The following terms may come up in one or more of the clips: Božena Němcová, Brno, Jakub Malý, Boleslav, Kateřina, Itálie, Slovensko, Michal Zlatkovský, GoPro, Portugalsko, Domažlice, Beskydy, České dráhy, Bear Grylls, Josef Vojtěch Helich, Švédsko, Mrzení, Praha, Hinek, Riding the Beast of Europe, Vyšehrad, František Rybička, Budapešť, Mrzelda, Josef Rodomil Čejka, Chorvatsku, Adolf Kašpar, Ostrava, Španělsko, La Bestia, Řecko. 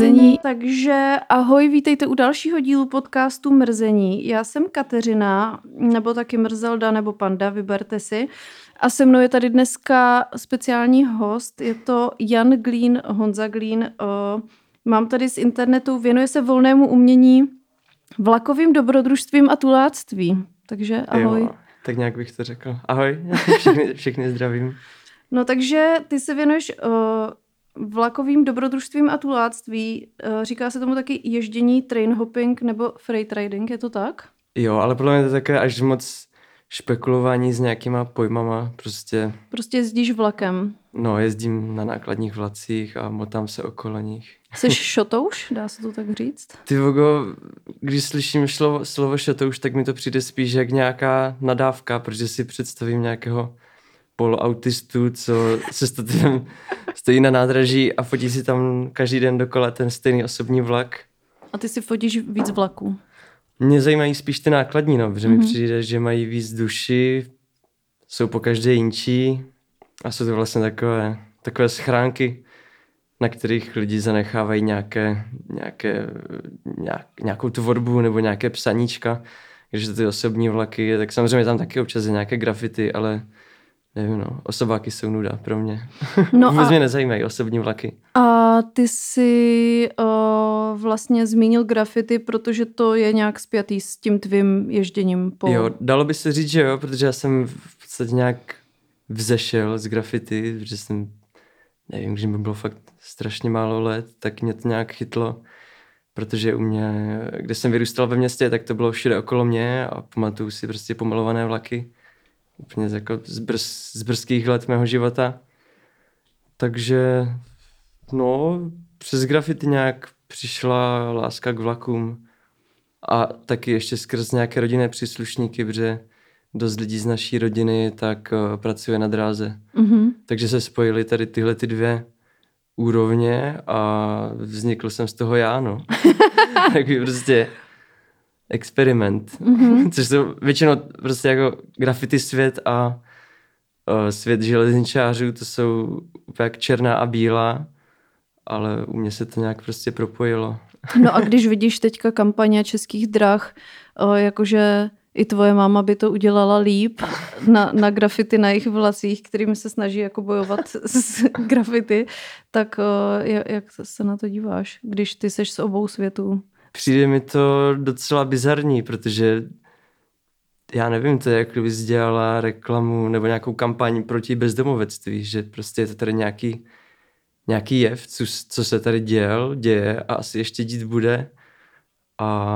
Mrzení. Takže ahoj, vítejte u dalšího dílu podcastu Mrzení. Já jsem Kateřina, nebo taky Mrzelda, nebo Panda, vyberte si. A se mnou je tady dneska speciální host, je to Jan Glín, Honza Glín. Mám tady z internetu, věnuje se volnému umění, vlakovým dobrodružstvím a tuláctví. Takže ahoj. Jo, tak nějak bych to řekl. Ahoj, všechny zdravím. No takže ty se věnuješ vlakovým dobrodružstvím a tuláctví. Říká se tomu taky ježdění, train hopping nebo freight riding, je to tak? Jo, ale podle mě to je také až moc špekulování s nějakýma pojmama. Prostě jezdíš vlakem. No, jezdím na nákladních vlacích a motám se okolo nich. Jseš šotouš, dá se to tak říct? Ty vogo, když slyším slovo šotouš, tak mi to přijde spíš jak nějaká nadávka, protože si představím nějakého poloautistu, co se stativem stojí na nádraží a fotí si tam každý den dokola ten stejný osobní vlak. A ty si fotíš víc vlaků? Mě zajímají spíš ty nákladní, no, protože mi přijde, že mají víc duši, jsou po každé jinčí a jsou to vlastně takové schránky, na kterých lidi zanechávají nějakou tvorbu nebo nějaké psaníčka. Když to ty osobní vlaky, tak samozřejmě tam taky občas je nějaké grafity, ale nevím, no, osobáky jsou nuda pro mě. No vůbec mě nezajímají osobní vlaky. A ty jsi vlastně zmínil grafity, protože to je nějak spjatý s tím tvým ježděním po... Jo, dalo by se říct, že jo, protože já jsem v podstatě nějak vzešel z grafity, protože jsem, nevím, když mi bylo fakt strašně málo let, tak mě to nějak chytlo, protože u mě, kde jsem vyrůstal ve městě, tak to bylo všude okolo mě a pamatuju si prostě pomalované vlaky. Úplně jako z brzkých let mého života. Takže, no, přes grafity nějak přišla láska k vlakům a taky ještě skrz nějaké rodinné příslušníky, protože dost lidí z naší rodiny tak pracuje na dráze. Mm-hmm. Takže se spojily tady tyhle ty dvě úrovně a vznikl jsem z toho já, no. Takový prostě experiment, což jsou většinou prostě jako graffiti svět a svět železničářů, to jsou úplně jak černá a bílá, ale u mě se to nějak prostě propojilo. No a když vidíš teďka kampaně Českých drah, jakože i tvoje máma by to udělala líp na graffiti na jejich vlasích, kterými se snaží jako bojovat s graffiti, tak jak se na to díváš, když ty seš z obou světů? Přijde mi to docela bizarní, protože já nevím, to je jak kdyby dělala reklamu nebo nějakou kampaň proti bezdomovectví, že prostě je to tady nějaký jev, co se tady děje a asi ještě dít bude. A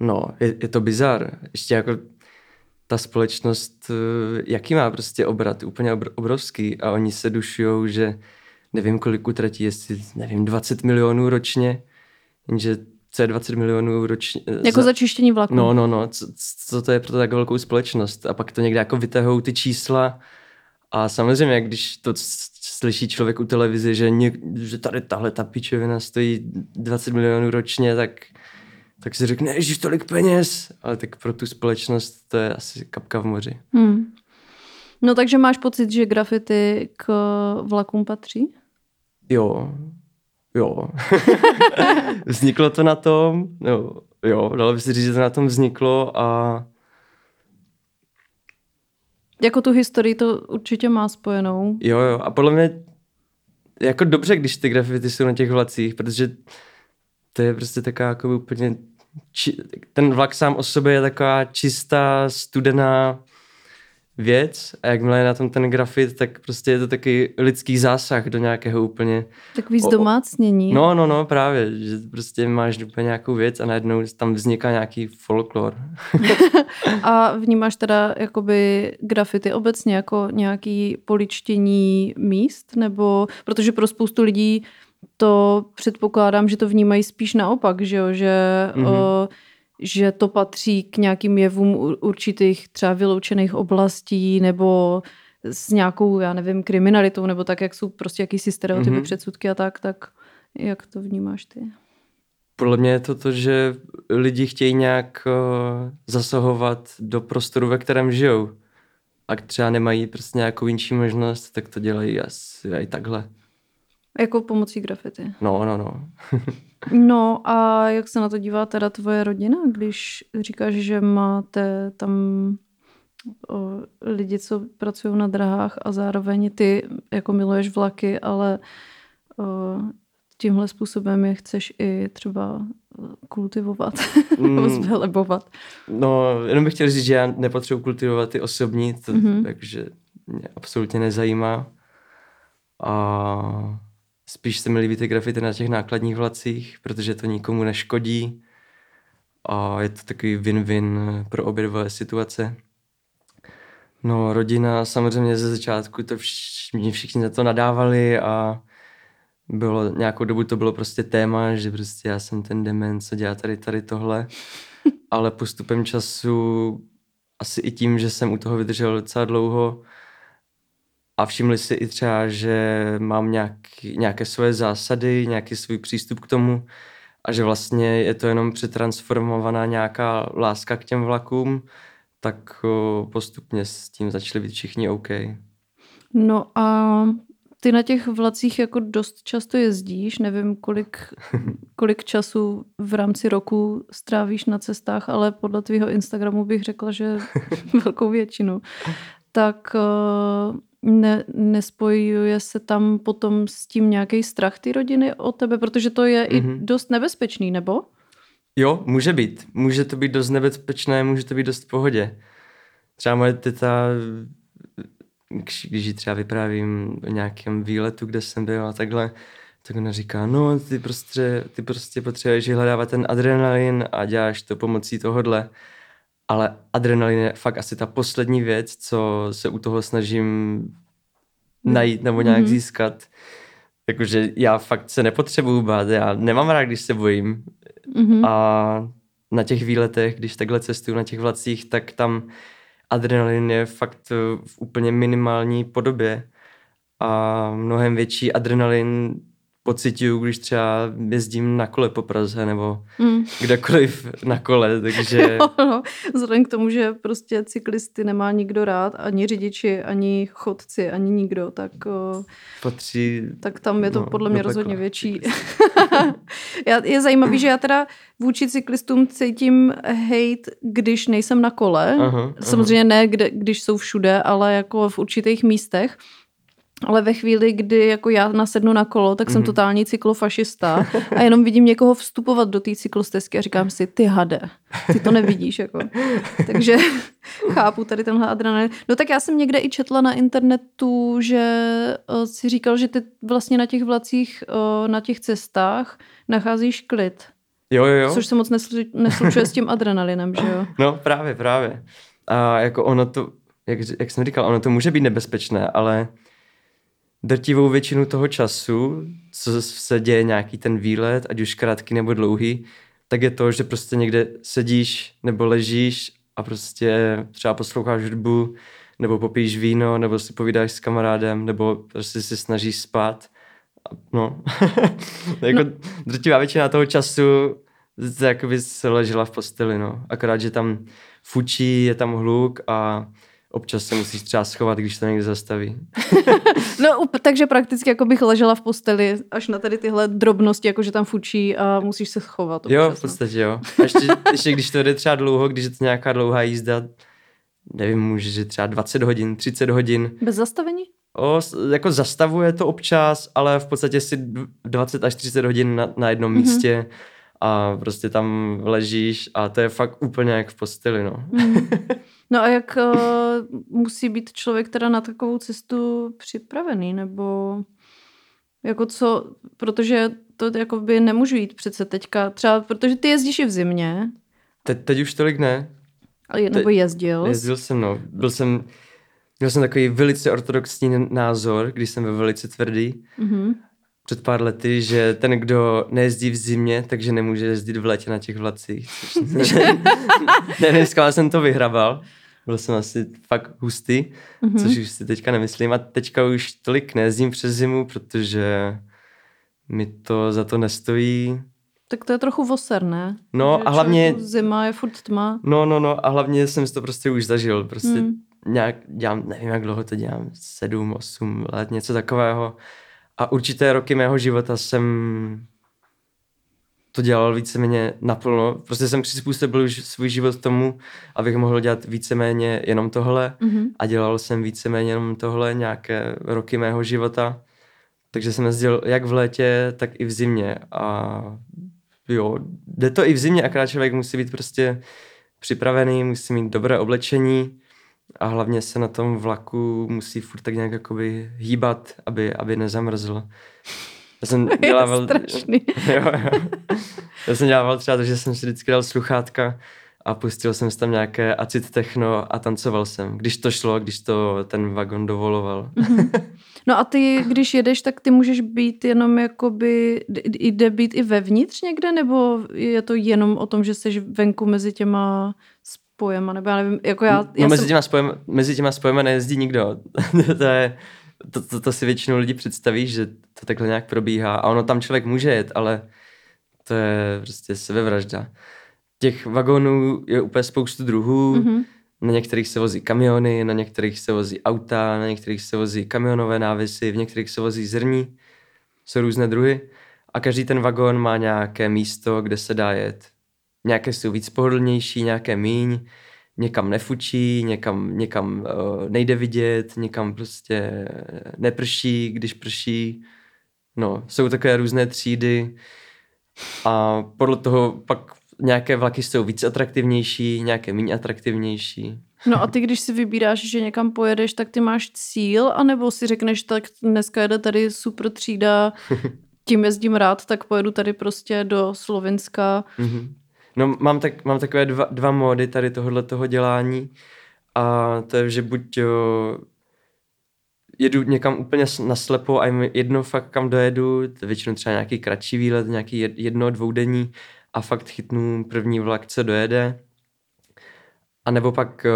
no, je to bizar. Ještě jako ta společnost, jaký má prostě obrat, úplně obrovský a oni se dušujou, že nevím, kolik utratí, jestli, nevím, 20 milionů ročně, jenže co je 20 milionů ročně? Jako za čištění vlaku. No, co to je pro tak velkou společnost? A pak to někde jako vytahou ty čísla a samozřejmě, když to slyší člověk u televize, že tady tahle ta pičovina stojí 20 milionů ročně, tak si řekne, ježiš, tolik peněz, ale tak pro tu společnost to je asi kapka v moři. Hmm. No takže máš pocit, že grafity k vlakům patří? Jo. Vzniklo to na tom, jo, dalo by se říct, že to na tom vzniklo a... Jako tu historii to určitě má spojenou. Jo, a podle mě jako dobře, když ty grafity jsou na těch vlacích, protože to je prostě taková jako úplně... Ten vlak sám o sobě je taková čistá, studená věc a jakmile je na tom ten grafit, tak prostě je to taky lidský zásah do nějakého úplně... Takový zdomácnění. No, právě, že prostě máš úplně nějakou věc a najednou tam vzniká nějaký folklor. A vnímáš teda jakoby grafity obecně jako nějaký poličtění míst, nebo... Protože pro spoustu lidí to předpokládám, že to vnímají spíš naopak, že jo, že... že to patří k nějakým jevům určitých třeba vyloučených oblastí nebo s nějakou, já nevím, kriminalitou nebo tak, jak jsou prostě jakýsi stereotypy, předsudky a tak jak to vnímáš ty? Podle mě je to, že lidi chtějí nějak zasahovat do prostoru, ve kterém žijou. a třeba nemají prostě nějakou jinší možnost, tak to dělají asi i takhle. Jako pomocí grafity. No. No a jak se na to dívá teda tvoje rodina, když říkáš, že máte tam lidi, co pracují na drahách a zároveň ty jako miluješ vlaky, ale tímhle způsobem je chceš i třeba kultivovat nebo zvelebovat. No, jenom bych chtěl říct, že já nepotřebuji kultivovat ty osobní, to, takže mě absolutně nezajímá. A spíš se mi líbí ty grafity na těch nákladních vlacích, protože to nikomu neškodí a je to takový win-win pro obě dvě situace. No, rodina, samozřejmě ze začátku to všichni na to nadávali a bylo, nějakou dobu to bylo prostě téma, že prostě já jsem ten dement, co dělá tady tohle. Ale postupem času, asi i tím, že jsem u toho vydržel docela dlouho a všimli si i třeba, že mám nějaké svoje zásady, nějaký svůj přístup k tomu a že vlastně je to jenom přetransformovaná nějaká láska k těm vlakům, tak postupně s tím začali být všichni OK. No a ty na těch vlacích jako dost často jezdíš, nevím, kolik času v rámci roku strávíš na cestách, ale podle tvýho Instagramu bych řekla, že velkou většinu. Tak nespojuje se tam potom s tím nějaký strach ty rodiny o tebe, protože to je i dost nebezpečný, nebo? Jo, může být. Může to být dost nebezpečné, může to být dost v pohodě. Třeba moje teta, když ji třeba vyprávím o nějakém výletu, kde jsem byl a takhle, tak ona říká, no ty prostě potřebuješ hledávat ten adrenalin a děláš to pomocí tohodle. Ale adrenalin je fakt asi ta poslední věc, co se u toho snažím najít nebo nějak získat. Jakože já fakt se nepotřebuju bát, já nemám rád, když se bojím. A na těch výletech, když takhle cestuju na těch vlacích, tak tam adrenalin je fakt v úplně minimální podobě a mnohem větší adrenalin pocituju, když třeba jezdím na kole po Praze nebo kdekoliv na kole, takže... No, vzhledem k tomu, že prostě cyklisty nemá nikdo rád, ani řidiči, ani chodci, ani nikdo, tak... Patří... Tak tam je to podle mě rozhodně větší. Je zajímavý, že já teda vůči cyklistům cítím hejt, když nejsem na kole. Samozřejmě ne, když jsou všude, ale jako v určitých místech. Ale ve chvíli, kdy jako já nasednu na kolo, tak jsem totální cyklofašista a jenom vidím někoho vstupovat do té cyklostezky a říkám si, ty hade, ty to nevidíš. Jako. Takže chápu tady tenhle adrenalin. No tak já jsem někde i četla na internetu, že si říkal, že ty vlastně na těch vlacích, na těch cestách nacházíš klid. Jo. Což se moc neslučuje s tím adrenalinem, že jo? No právě. A jako ono to, jak jsem říkal, ono to může být nebezpečné, ale... Drtivou většinu toho času, co se děje nějaký ten výlet, ať už krátký nebo dlouhý, tak je to, že prostě někde sedíš nebo ležíš a prostě třeba posloucháš hudbu, nebo popíš víno, nebo si povídáš s kamarádem, nebo prostě si snažíš spát. No, jako drtivá většina toho času jakoby se ležela v posteli, no. Akorát, že tam fučí, je tam hluk a... Občas se musíš třeba schovat, když to někde zastaví. No, takže prakticky jako bych ležela v posteli až na tady tyhle drobnosti, jakože tam fučí a musíš se schovat. Občas, jo, v podstatě jo. A ještě když to jde třeba dlouho, když je to nějaká dlouhá jízda, nevím, může třeba 20 hodin, 30 hodin. Bez zastavení? Jako zastavuje to občas, ale v podstatě si 20 až 30 hodin na jednom místě a prostě tam ležíš a to je fakt úplně jak v posteli, no. No a jak musí být člověk teda na takovou cestu připravený, nebo jako co, protože to jako by nemůžu jít přece teďka, třeba protože ty jezdíš i v zimě. Teď už tolik ne. Nebo jezdil? Jezdil jsem, no. Měl jsem takový velice ortodoxní názor, když jsem byl velice tvrdý před pár lety, že ten, kdo nejezdí v zimě, takže nemůže jezdit v létě na těch vlacích. Ne, dneska jsem to vyhrabal. Byl jsem asi fakt hustý, což už si teďka nemyslím. A teďka už tolik nejezdím přes zimu, protože mi to za to nestojí. Tak to je trochu voser, ne? No a hlavně... Zima je furt tma. No a hlavně jsem si to prostě už zažil. Prostě nějak dělám, nevím, jak dlouho to dělám, 7, 8 let, něco takového. A určité roky mého života jsem to dělal víceméně naplno. Prostě jsem přizpůsobil svůj život tomu, abych mohl dělat víceméně jenom tohle. Mm-hmm. A dělal jsem víceméně jenom tohle nějaké roky mého života. Takže jsem jezdil jak v létě, tak i v zimě. A jo, jde to i v zimě, akorát člověk musí být prostě připravený, musí mít dobré oblečení a hlavně se na tom vlaku musí furt tak nějak jakoby hýbat, aby nezamrzl. Já jsem dělával, Já jsem dělával třeba to, že jsem si vždycky dal sluchátka a pustil jsem si tam nějaké acid techno a tancoval jsem, když to šlo, když to ten vagon dovoloval. Mm-hmm. No a ty, když jedeš, tak ty můžeš být jenom jakoby, jde být i vevnitř někde, nebo je to jenom o tom, že jsi venku mezi těma spojema, nebo já nevím, jako já mezi těma spojema nejezdí nikdo. To si většinou lidí představí, že to takhle nějak probíhá a ono tam člověk může jet, ale to je prostě sebevražda. Těch vagónů je úplně spoustu druhů, mm-hmm. Na některých se vozí kamiony, na některých se vozí auta, na některých se vozí kamionové návěsy, v některých se vozí zrní, jsou různé druhy a každý ten vagón má nějaké místo, kde se dá jet. Nějaké jsou víc pohodlnější, nějaké míň, někam nefučí, někam nejde vidět, někam prostě neprší, když prší. No, jsou takové různé třídy a podle toho pak nějaké vlaky jsou víc atraktivnější, nějaké méně atraktivnější. No a ty, když si vybíráš, že někam pojedeš, tak ty máš cíl, anebo si řekneš, tak dneska jede tady super třída, tím jezdím rád, tak pojedu tady prostě do Slovenska. Mm-hmm. No mám takové dva módy tady tohoto dělání a to je, že buď jedu někam úplně naslepo a jedno fakt kam dojedu, většinou třeba nějaký kratší výlet, nějaký jedno, dvoudenní a fakt chytnu první vlak, co dojede. A nebo pak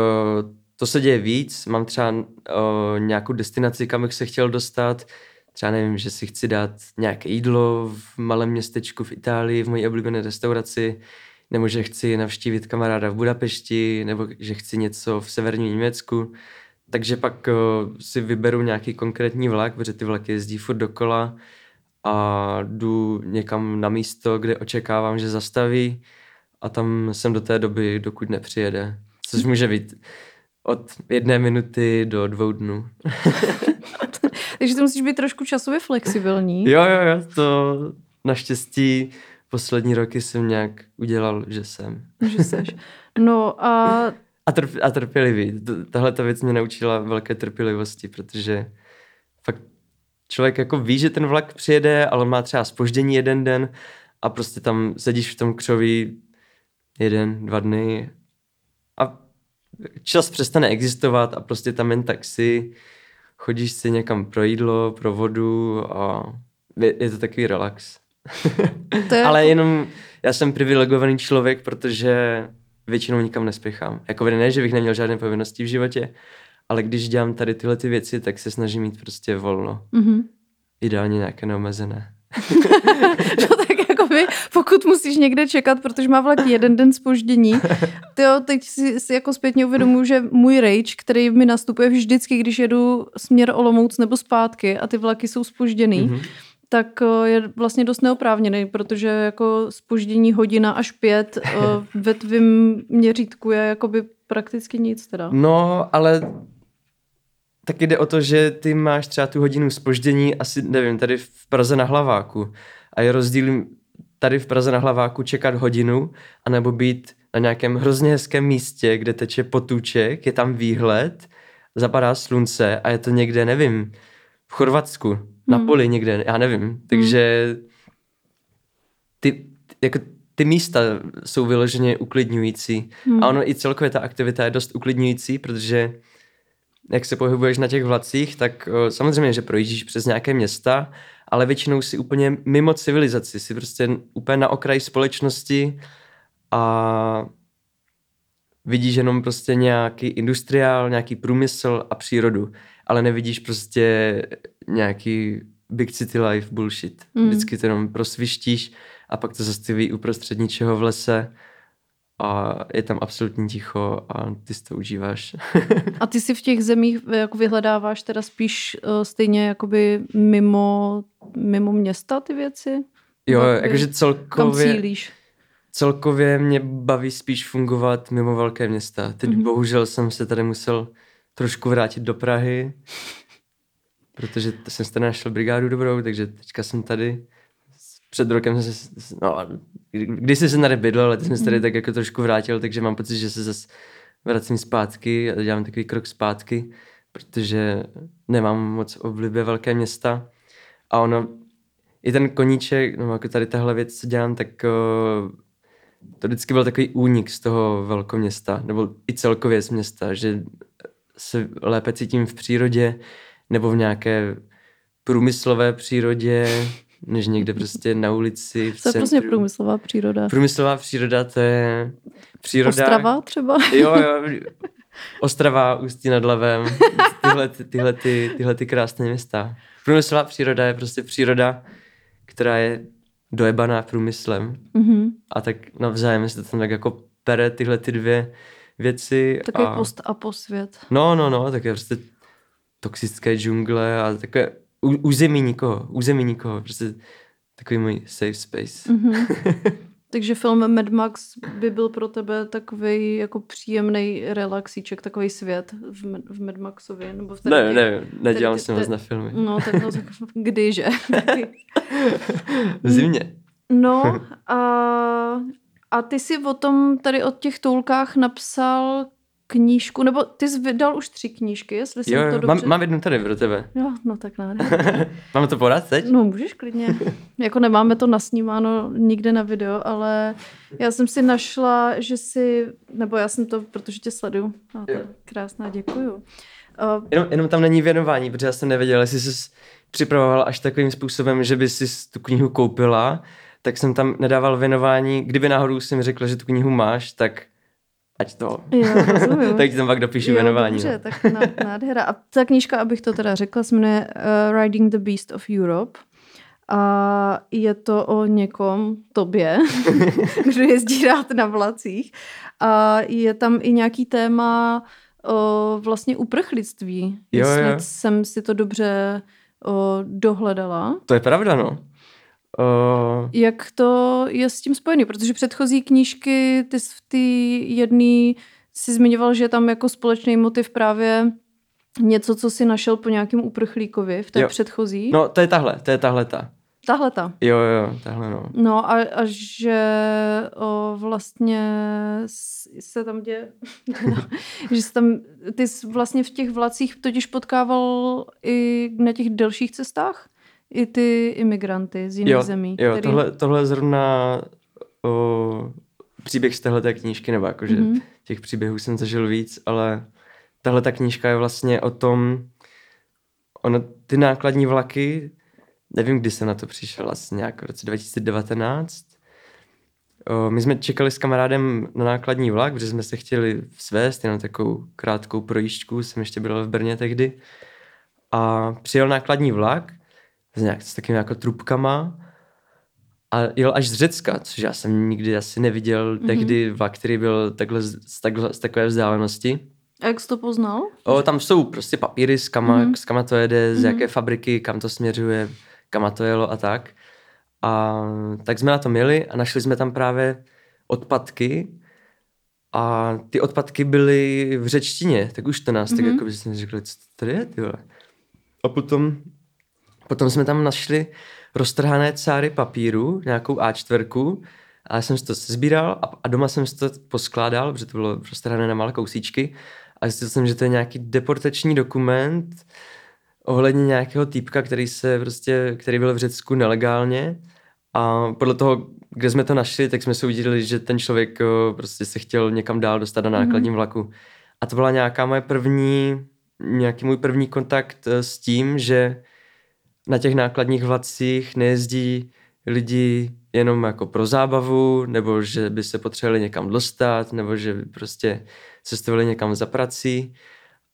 to se děje víc, mám třeba nějakou destinaci, kam bych se chtěl dostat, třeba nevím, že si chci dát nějaké jídlo v malém městečku v Itálii, v mojí oblíbené restauraci, nebo že chci navštívit kamaráda v Budapešti, nebo že chci něco v severním Německu. Takže pak si vyberu nějaký konkrétní vlak, protože ty vlaky jezdí furt dokola a jdu někam na místo, kde očekávám, že zastaví a tam jsem do té doby, dokud nepřijede. Což může být od 1 minuty do 2 dnů. Takže to musíš být trošku časově flexibilní. Jo, to naštěstí poslední roky jsem nějak udělal, že jsem. Že seš. No a... A trpělivý. Tahle ta věc mě naučila velké trpělivosti, protože fakt člověk jako ví, že ten vlak přijede, ale má třeba zpoždění 1 den a prostě tam sedíš v tom křoví 1, 2 dny a čas přestane existovat a prostě tam jen taxi, chodíš si někam pro jídlo, pro vodu a je to takový relax. Je... Ale jenom já jsem privilegovaný člověk, protože většinou nikam nespěchám. Jako ne, že bych neměl žádné povinnosti v životě, ale když dělám tady tyhle ty věci, tak se snažím mít prostě volno. Mm-hmm. Ideálně nějaké neomezené. No tak jakoby, pokud musíš někde čekat, protože má vlak 1 den zpoždění, tyjo, teď si jako zpětně uvědomuji, že můj rage, který mi nastupuje vždycky, když jedu směr Olomouc nebo zpátky a ty vlaky jsou zpožděný, mm-hmm. tak je vlastně dost neoprávněný, protože jako zpoždění 1 hodina až 5 ve tvým měřítku je jakoby prakticky nic teda. No, ale tak jde o to, že ty máš třeba tu hodinu zpoždění asi, nevím, tady v Praze na Hlaváku a je rozdíl tady v Praze na Hlaváku čekat hodinu anebo být na nějakém hrozně hezkém místě, kde teče potůček, je tam výhled, zapadá slunce a je to někde, nevím, v Chorvatsku. Na poli někde, já nevím. Takže ty místa jsou vyloženě uklidňující. A ono i celkově ta aktivita je dost uklidňující, protože jak se pohybuješ na těch vlacích, tak samozřejmě, že projíždíš přes nějaké města, ale většinou si úplně mimo civilizaci, si prostě úplně na okraji společnosti a vidíš jenom prostě nějaký industriál, nějaký průmysl a přírodu. Ale nevidíš prostě nějaký big city life bullshit. Vždycky to jenom prosvištíš a pak to zastaví uprostřed ničeho v lese a je tam absolutní ticho a ty si to užíváš. A ty si v těch zemích jako vyhledáváš teda spíš stejně jakoby mimo města ty věci? Jo, jakože celkově mě baví spíš fungovat mimo velké města. Teď bohužel jsem se tady musel trošku vrátit do Prahy, protože jsem tady našel brigádu dobrou, takže teďka jsem tady. Před rokem jsem se, když jsem tady bydlel, ale teď jsem se tady tak jako trošku vrátil, takže mám pocit, že se zase vracím zpátky a dělám takový krok zpátky, protože nemám moc oblibě velké města. A ono, i ten koníček, jako tady tahle věc, co dělám, tak to vždycky byl takový únik z toho velkoměsta, nebo i celkově z města, že se lépe cítím v přírodě nebo v nějaké průmyslové přírodě, než někde prostě na ulici. To je prostě průmyslová příroda. Průmyslová příroda, to je příroda. Ostrava třeba? Jo. Ostrava, Ústí nad Labem, tyhle ty krásné města. Průmyslová příroda je prostě příroda, která je dojebaná průmyslem. Mm-hmm. A tak navzájem se to tam tak jako pere tyhle ty dvě věci. Takový post a posvět. No, tak je prostě toxické džungle a takové území nikoho, prostě takový můj safe space. Mm-hmm. Takže film Mad Max by byl pro tebe takový jako příjemný relaxíček, takový svět v Mad Maxově, nebo v tady... Ne, nedělám si moc na filmy. No, tak kdyže. V zimě. No, a ty jsi o tom tady o těch toulkách napsal knížku, nebo ty jsi vydal už 3 knížky, jestli jsem to dobře... Mám jednu tady pro tebe. Jo, no tak nádherně. Máme to podat teď? No můžeš klidně. Jako nemáme to nasnímáno nikde na video, ale já jsem si našla, že si, nebo já jsem to, protože tě sleduju. Krásná, děkuju. Jenom tam není věnování, protože já jsem nevěděla, jestli jsi připravovala až takovým způsobem, že by si tu knihu koupila, tak jsem tam nedával věnování. Kdyby náhodou jsi mi řekla, že tu knihu máš, tak ať to. Tak ti tam pak dopíšu věnování. Dobře, tak nádhera. A ta knížka, abych to teda řekla, se jmenuje Riding the Beast of Europe. A je to o někom, tobě, kdo jezdí rád na vlacích. A je tam i nějaký téma vlastně uprchlictví. Jestli jsem si to dobře dohledala. To je pravda, no. Jak to je s tím spojený? Protože předchozí knížky, ty v té jedné si zmiňoval, že je tam jako společný motiv právě něco, co si našel po nějakém uprchlíkovi v té předchozí. No, to je tahleta. Tahleta? Jo, tahle no. No a že vlastně se tam děje, že se tam, ty vlastně v těch vlacích totiž potkával i na těch delších cestách? I ty imigranty z jiných zemí. Jo, tohle je zrovna příběh z téhleté knížky, nebo jakože těch příběhů jsem zažil víc, ale tahleta knížka je vlastně o tom, ty nákladní vlaky, nevím, kdy jsem na to přišel, asi nějak v roce 2019. My jsme čekali s kamarádem na nákladní vlak, protože jsme se chtěli svést jenom takovou krátkou projížďku, jsem ještě byl v Brně tehdy. A přijel nákladní vlak s takovými jako trubkama a jel až z Řecka, což já jsem nikdy asi neviděl tehdy vlak, který byl takhle z takové vzdálenosti. A jak jsi to poznal? Tam jsou prostě papíry s kama to jede, z jaké fabriky, kam to směřuje, kam to jelo a tak. A tak jsme na to jeli a našli jsme tam právě odpadky a ty odpadky byly v řečtině, tak už to nás tak jako by jsme řekli, co tady je, tyhle. A Potom jsme tam našli roztrhané cáry papíru, nějakou A4, a já jsem si to sbíral a doma jsem si to poskládal, protože to bylo roztrhané na malé kousíčky a zjistil jsem, že to je nějaký deportační dokument ohledně nějakého týpka, který byl v Řecku nelegálně a podle toho, kde jsme to našli, tak jsme se udělili, že ten člověk prostě se chtěl někam dál dostat na nákladním vlaku. A to byla nějaký můj první kontakt s tím, že na těch nákladních vlacích nejezdí lidi jenom jako pro zábavu, nebo že by se potřebovali někam dostat, nebo že by prostě cestovali někam za prací.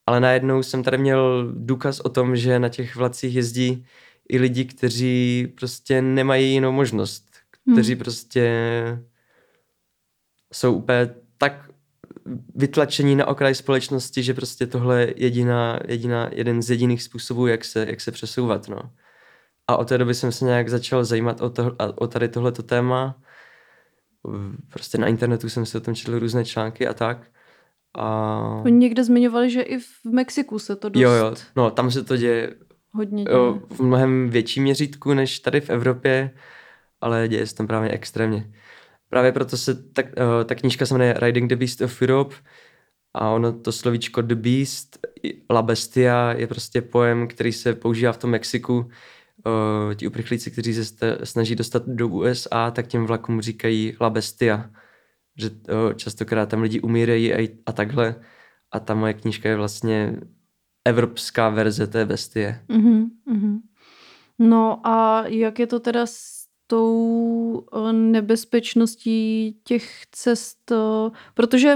Ale najednou jsem tady měl důkaz o tom, že na těch vlacích jezdí i lidi, kteří prostě nemají jinou možnost, kteří prostě jsou úplně tak vytlačení na okraj společnosti, že prostě tohle je jeden z jediných způsobů, jak se přesouvat, no. A od té doby jsem se nějak začal zajímat o tady tohleto téma. Prostě na internetu jsem se o tom četl různé články a tak. A... Někde zmiňovali, že i v Mexiku se to dost... Jo, no tam se to děje hodně v mnohem větším měřítku než tady v Evropě, ale děje se tam právě extrémně. Právě proto se ta knížka se jmenuje Riding the Beast of Europe a ono to slovíčko the beast, la bestia je prostě pojem, který se používá v tom Mexiku. Ti uprchlíci, kteří se snaží dostat do USA, tak těm vlakům říkají La Bestia, že častokrát tam lidi umírají a takhle. A ta moje knížka je vlastně evropská verze té bestie. Mm-hmm, mm-hmm. No a jak je to teda s tou nebezpečností těch cest? Protože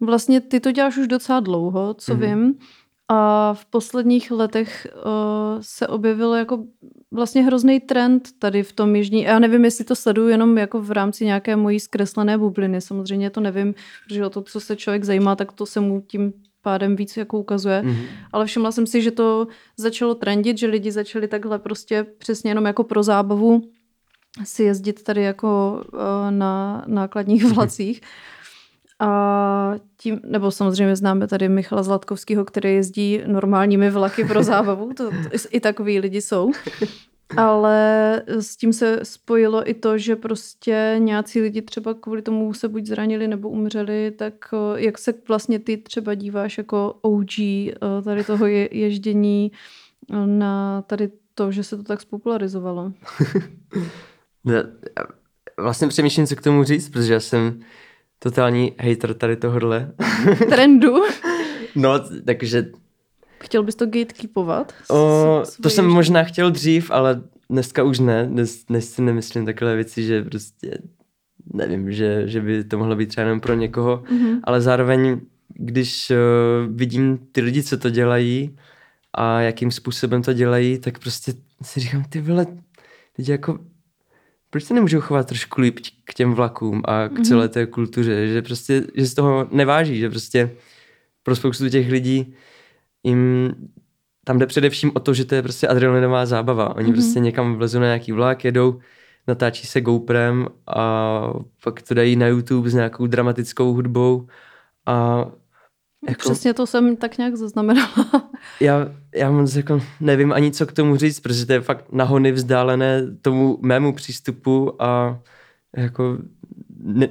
vlastně ty to děláš už docela dlouho, co vím. A v posledních letech se objevil jako vlastně hrozný trend tady v tom jižní. Já nevím, jestli to sleduju jenom jako v rámci nějaké mojí zkreslené bubliny. Samozřejmě to nevím, protože o to, co se člověk zajímá, tak to se mu tím pádem víc jako ukazuje. Mm-hmm. Ale všimla jsem si, že to začalo trendit, že lidi začali takhle prostě přesně jenom jako pro zábavu si jezdit tady jako na nákladních vlacích. A tím, nebo samozřejmě známe tady Michala Zlatkovského, který jezdí normálními vlaky pro zábavu, to i takový lidi jsou. Ale s tím se spojilo i to, že prostě nějací lidi třeba kvůli tomu se buď zranili nebo umřeli, tak jak se vlastně ty třeba díváš jako OG tady toho ježdění na tady to, že se to tak spopularizovalo? Vlastně přemýšlím, co k tomu říct, protože já jsem totální hater tady tohodle. Trendu? No, takže... Chtěl bys to gatekeepovat? To jsem možná chtěl dřív, ale dneska už ne. Dnes si nemyslím takové věci, že prostě nevím, že by to mohlo být třeba jenom pro někoho. Mm-hmm. Ale zároveň, když vidím ty lidi, co to dělají a jakým způsobem to dělají, tak prostě si říkám, ty vole, teď jako... Proč se nemůžou chovat trošku líp k těm vlakům a k celé té kultuře, že prostě, že z toho neváží, že prostě pro spoustu těch lidí jim tam jde především o to, že to je prostě adrenalinová zábava. Oni prostě někam vlezou na nějaký vlak, jedou, natáčí se GoPrem a pak to dají na YouTube s nějakou dramatickou hudbou a jako... Přesně to jsem tak nějak zaznamenala. Já moc jako nevím ani co k tomu říct, protože to je fakt nahony vzdálené tomu mému přístupu a jako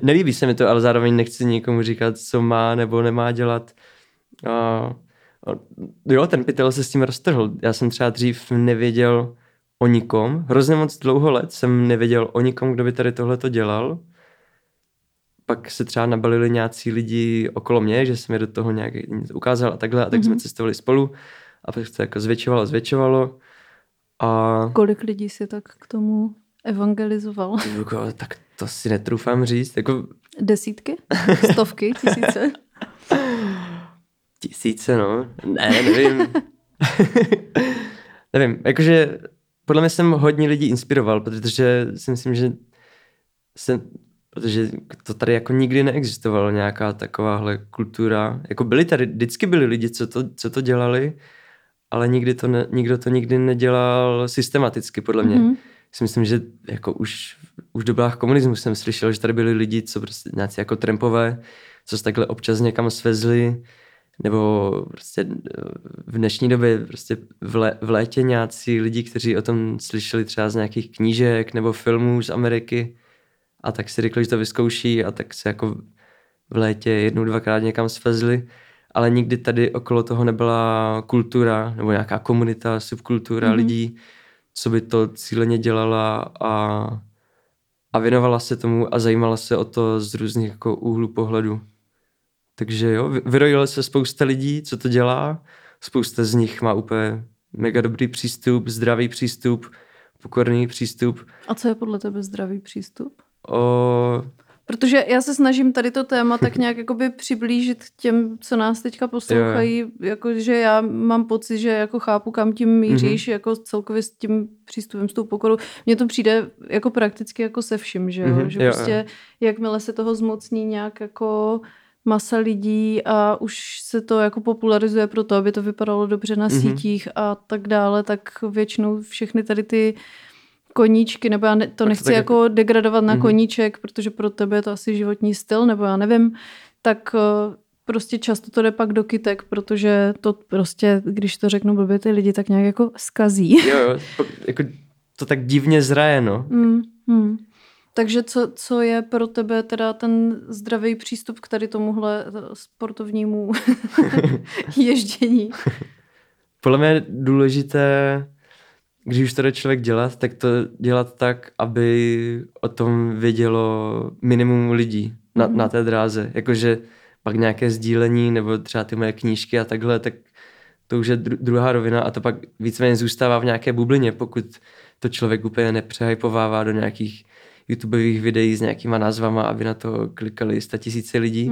nelíbí se mi to, ale zároveň nechci nikomu říkat, co má nebo nemá dělat. Jo, ten pytel se s tím roztrhl. Já jsem třeba dřív nevěděl o nikom. Hrozně moc dlouho let jsem nevěděl o nikom, kdo by tady tohleto dělal. Pak se třeba nabalili nějací lidi okolo mě, že jsem je do toho nějak ukázal a takhle, a tak jsme cestovali spolu a pak se to jako zvětšovalo. A... Kolik lidí si tak k tomu evangelizoval? Tak to si netroufám říct. Jako... Desítky? Stovky? Tisíce? Tisíce, no. Ne, nevím. Nevím, jakože podle mě jsem hodně lidí inspiroval, protože si myslím, že jsem... Protože to tady jako nikdy neexistovalo nějaká takováhle kultura. Jako byli tady, vždycky byli lidi, co to dělali, ale nikdo to nikdy nedělal systematicky, podle mě. Mm-hmm. Si myslím, že jako už v dobách komunismu jsem slyšel, že tady byli lidi, co prostě nějací jako trampové, co se takhle občas někam svezli, nebo prostě v dnešní době prostě v létě nějací lidi, kteří o tom slyšeli třeba z nějakých knížek nebo filmů z Ameriky, a tak si řekli, že to vyzkouší a tak se jako v létě jednou, dvakrát někam svezli, ale nikdy tady okolo toho nebyla kultura nebo nějaká komunita, subkultura lidí, co by to cíleně dělala a věnovala se tomu a zajímala se o to z různých jako úhlů pohledu. Takže jo, vyrojilo se spousta lidí, co to dělá, spousta z nich má úplně mega dobrý přístup, zdravý přístup, pokorný přístup. A co je podle tebe zdravý přístup? Protože já se snažím tady to téma tak nějak jakoby přiblížit těm, co nás teďka poslouchají, jakože já mám pocit, že jako chápu, kam tím míříš, jako celkově s tím přístupem, s tou pokorou. Mně to přijde jako prakticky jako se vším, že jo? Že prostě jakmile se toho zmocní nějak jako masa lidí a už se to jako popularizuje pro to, aby to vypadalo dobře na sítích a tak dále, tak většinou všechny tady ty koníčky, nebo já to nechci jako degradovat na koníček, protože pro tebe je to asi životní styl, nebo já nevím, tak prostě často to jde pak do kytek, protože to prostě, když to řeknu blbě, ty lidi tak nějak jako skazí. Jo, jako to tak divně zraje, no. Takže co je pro tebe teda ten zdravý přístup k tady tomuhle sportovnímu ježdění? Podle mě je důležité, když už to jde člověk dělat, tak to dělat tak, aby o tom vědělo minimum lidí na té dráze. Jakože pak nějaké sdílení nebo třeba ty moje knížky a takhle, tak to už je druhá rovina a to pak víceméně zůstává v nějaké bublině, pokud to člověk úplně nepřehypovává do nějakých YouTubeových videí s nějakýma názvama, aby na to klikali 100 000 lidí.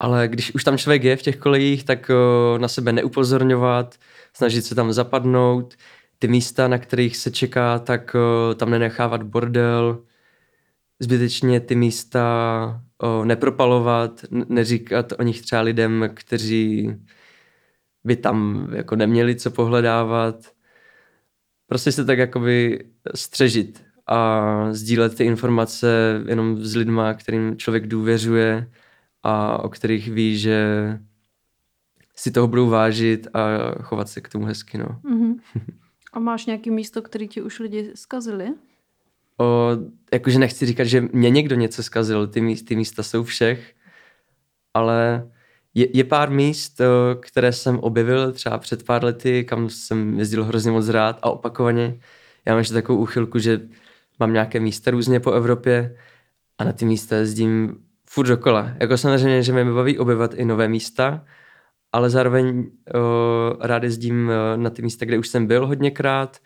Ale když už tam člověk je v těch kolejích, tak na sebe neupozorňovat, snažit se tam zapadnout, ty místa, na kterých se čeká, tak tam nenechávat bordel, zbytečně ty místa nepropalovat, neříkat o nich třeba lidem, kteří by tam jako neměli co pohledávat. Prostě se tak jakoby střežit a sdílet ty informace jenom s lidma, kterým člověk důvěřuje a o kterých ví, že si toho budou vážit a chovat se k tomu hezky, no. A máš nějaké místo, které ti už lidi zkazili? Jakože nechci říkat, že mě někdo něco zkazil, ty místa jsou všech, ale je pár míst, které jsem objevil třeba před pár lety, kam jsem jezdil hrozně moc rád a opakovaně. Já mám ještě takovou úchylku, že mám nějaké místa různě po Evropě a na ty místa jezdím furt dokola. Jako samozřejmě, že mě baví objevat i nové místa, ale zároveň rád jezdím na ty místa, kde už jsem byl hodněkrát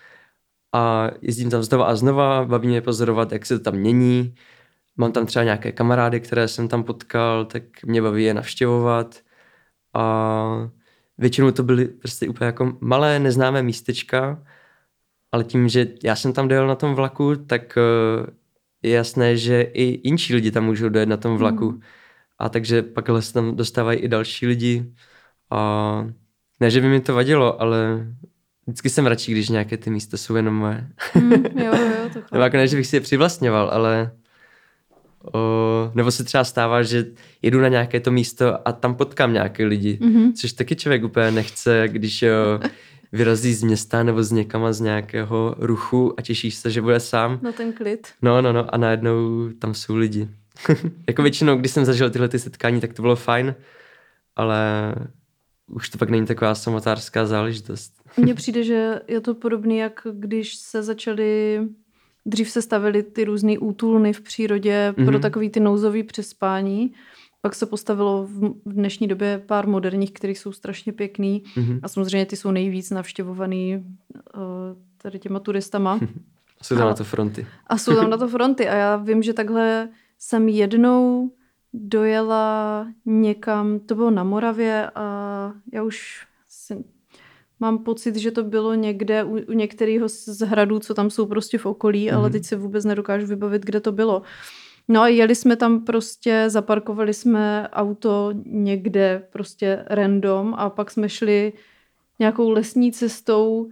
a jezdím tam znova a znova, baví mě pozorovat, jak se to tam mění. Mám tam třeba nějaké kamarády, které jsem tam potkal, tak mě baví je navštěvovat a většinou to byly prostě úplně jako malé neznámé místečka, ale tím, že já jsem tam dojel na tom vlaku, tak je jasné, že i jinší lidi tam můžou dojet na tom vlaku. A takže pak se tam dostávají i další lidi. A ne, že by mi to vadilo, ale vždycky jsem radši, když nějaké ty místa jsou jenom moje. To nebo jako ne, že bych si je přivlastňoval, ale nebo se třeba stává, že jedu na nějaké to místo a tam potkám nějaké lidi, což taky člověk úplně nechce, když vyrazí z města nebo z někama z nějakého ruchu a těšíš se, že bude sám. No ten klid. No a najednou tam jsou lidi. Jako většinou, když jsem zažil tyhle ty setkání, tak to bylo fajn, ale už to pak není taková samotářská záležitost. Mně přijde, že je to podobné, jak když se začaly, dřív se stavily ty různé útulny v přírodě pro takový ty nouzový přespání. Pak se postavilo v dnešní době pár moderních, které jsou strašně pěkný a samozřejmě ty jsou nejvíc navštěvovaný tady těma turistama. A jsou tam na to fronty. A já vím, že takhle jsem jednou dojela někam, to bylo na Moravě a já už mám pocit, že to bylo někde u některého z hradů, co tam jsou prostě v okolí, ale teď se vůbec nedokážu vybavit, kde to bylo. No a jeli jsme tam prostě, zaparkovali jsme auto někde prostě random a pak jsme šli nějakou lesní cestou.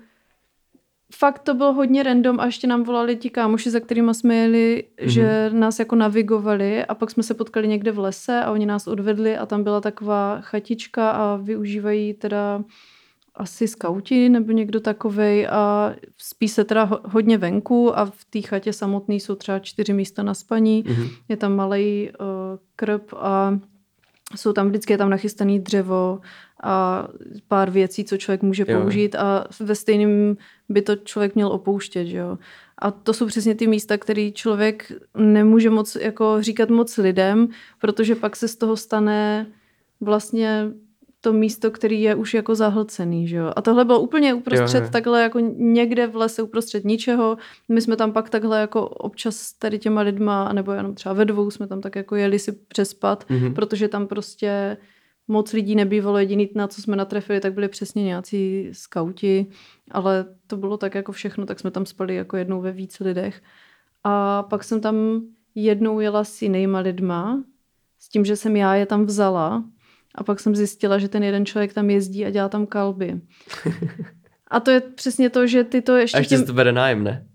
Fakt to bylo hodně random a ještě nám volali ti kámoši, za kterýma jsme jeli, že nás jako navigovali a pak jsme se potkali někde v lese a oni nás odvedli a tam byla taková chatička a využívají teda asi skauti nebo někdo takovej a spí se teda hodně venku a v té chatě samotné jsou třeba 4 místa na spaní, je tam malej krb a jsou tam vždycky je tam nachystané dřevo a pár věcí, co člověk může použít a ve stejném by to člověk měl opouštět, že jo. A to jsou přesně ty místa, které člověk nemůže moc jako říkat moc lidem, protože pak se z toho stane vlastně to místo, který je už jako zahlcený, že jo. A tohle bylo úplně uprostřed, takhle jako někde v lese, uprostřed ničeho. My jsme tam pak takhle jako občas s tady těma lidma, nebo jenom třeba ve dvou jsme tam tak jako jeli si přespat, protože tam prostě moc lidí nebývalo, jediný, na co jsme natrefili, tak byli přesně nějací skauti, ale to bylo tak jako všechno, tak jsme tam spali jako jednou ve víc lidech. A pak jsem tam jednou jela s jinýma lidma, s tím, že jsem já je tam vzala, a pak jsem zjistila, že ten jeden člověk tam jezdí a dělá tam kalby. A to je přesně to, že ty to ještě... A ještě se to bere nájem, ne?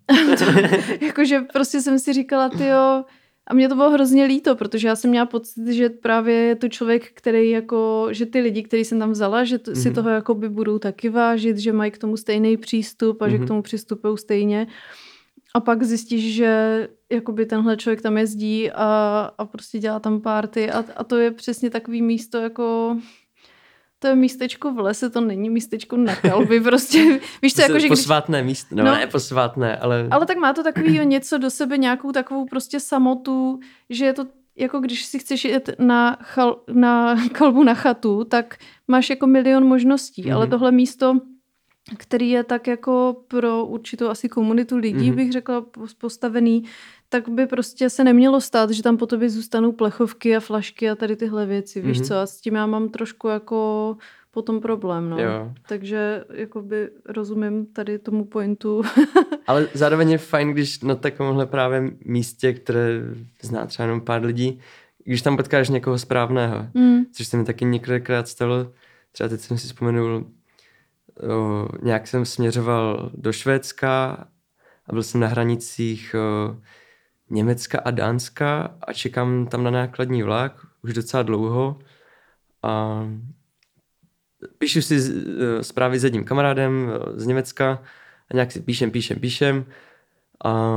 Jakože prostě jsem si říkala, tyjo... A mě to bylo hrozně líto, protože já jsem měla pocit, že právě je to člověk, který jako... Že ty lidi, který jsem tam vzala, že to, si toho jako by budou taky vážit, že mají k tomu stejný přístup a že k tomu přistupují stejně. A pak zjistíš, že jakoby tenhle člověk tam jezdí a prostě dělá tam party a to je přesně takový místo jako... To je místečko v lese, to není místečko na kalby, prostě, víš co, jakože... Posvátné místo, no ne posvátné, ale... Ale tak má to takovýho něco do sebe, nějakou takovou prostě samotu, že je to jako když si chceš jít na kalbu na chatu, tak máš jako milion možností, ale tohle místo, který je tak jako pro určitou asi komunitu lidí, bych řekla, postavený, tak by prostě se nemělo stát, že tam po tobě zůstanou plechovky a flašky a tady tyhle věci, víš co? A s tím já mám trošku jako potom problém, no. Jo. Takže jakoby rozumím tady tomu pointu. Ale zároveň je fajn, když na takovémhle právě místě, které zná třeba jenom pár lidí, když tam potkáš někoho správného, což se mi taky několikrát stalo, třeba teď jsem si vzpomenul, nějak jsem směřoval do Švédska a byl jsem na hranicích Německa a Dánska a čekám tam na nákladní vlak už docela dlouho a píšu si zprávy s jedním kamarádem z Německa a nějak si píšem a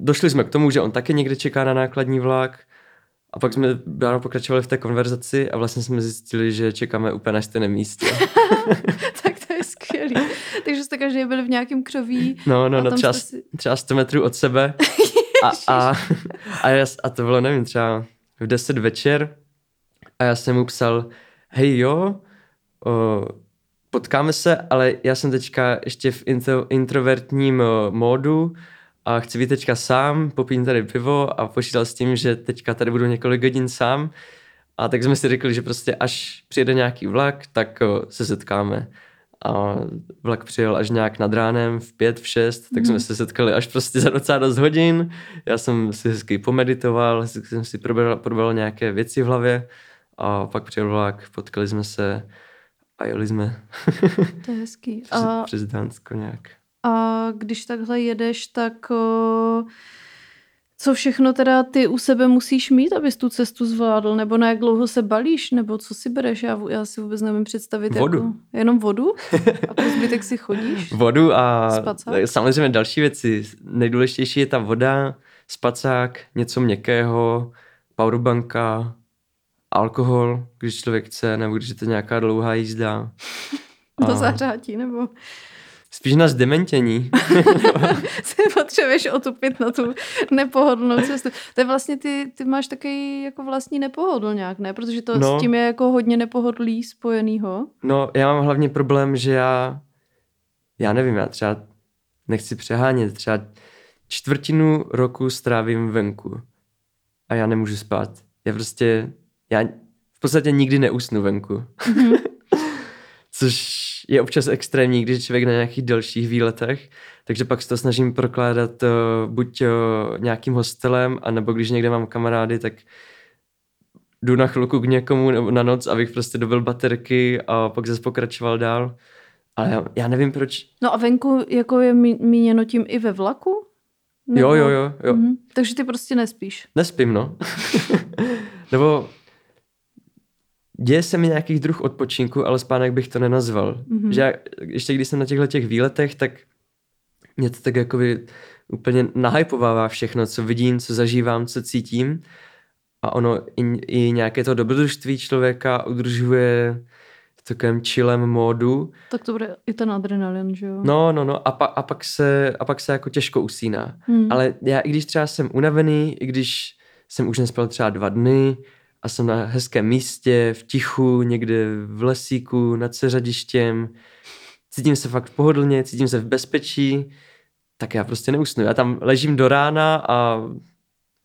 došli jsme k tomu, že on taky někde čeká na nákladní vlak a pak jsme dál pokračovali v té konverzaci a vlastně jsme zjistili, že čekáme úplně na stejné místě. Tak to je skvělý. Takže jste každý byli v nějakém křoví. No, třeba 100 metrů od sebe. A to bylo, nevím, třeba v 10 večer a já jsem mu psal, hej jo, potkáme se, ale já jsem teďka ještě v introvertním módu a chci být teďka sám, popím tady pivo a počítal s tím, že teďka tady budu několik hodin sám a tak jsme si řekli, že prostě až přijede nějaký vlak, tak se setkáme. A vlak přijel až nějak nad ránem v 5, v 6, tak jsme se setkali až prostě za docela dost hodin. Já jsem si hezky pomeditoval, hezky jsem si probral nějaké věci v hlavě a pak přijel vlak, potkali jsme se a jeli jsme. To je hezký. Přes Dánsko nějak. A když takhle jedeš, tak co všechno teda ty u sebe musíš mít, abys tu cestu zvládl? Nebo na jak dlouho se balíš? Nebo co si bereš? Já si vůbec nevím představit. Vodu. Jako, jenom vodu? A po zbytek si chodíš? Vodu a spacák? Samozřejmě další věci. Nejdůležitější je ta voda, spacák, něco měkkého, powerbanka, alkohol, když člověk chce, nebo když je to nějaká dlouhá jízda. To zahřátí, nebo... Spíš na zdementění. Se potřebuješ otupit na tu nepohodlnou cestu. To je vlastně, ty máš takový jako vlastní nepohodl nějak, ne? Protože to s tím je jako hodně nepohodlí spojenýho. No, já mám hlavně problém, že já nevím, já třeba nechci přehánět, třeba 1/4 roku strávím venku a já nemůžu spát. Já v podstatě nikdy neusnu venku. Což je občas extrémní, když člověk na nějakých delších výletech, takže pak se to snažím prokládat buď nějakým hostelem, anebo když někde mám kamarády, tak jdu na chvilku k někomu na noc, abych prostě dobil baterky a pak zase pokračoval dál. Ale já nevím proč. No a venku jako je míněno tím i ve vlaku? Nebo... Jo. Mhm. Takže ty prostě nespíš? Nespím, no. Nebo... Děje se mi nějaký druh odpočinku, ale spánek bych to nenazval. Že já, ještě když jsem na těch výletech, tak mě to tak jako úplně nahypovává všechno, co vidím, co zažívám, co cítím. A ono i nějaké to dobrodružství člověka udržuje v takovém chillem módu. Tak to bude i ten adrenalin, že jo? No. A pak se jako těžko usíná. Ale já, i když třeba jsem unavený, i když jsem už nespal třeba 2 dny, a jsem na hezkém místě, v tichu, někde v lesíku, nad seřadištěm. Cítím se fakt pohodlně, cítím se v bezpečí, tak já prostě neusnu. Já tam ležím do rána a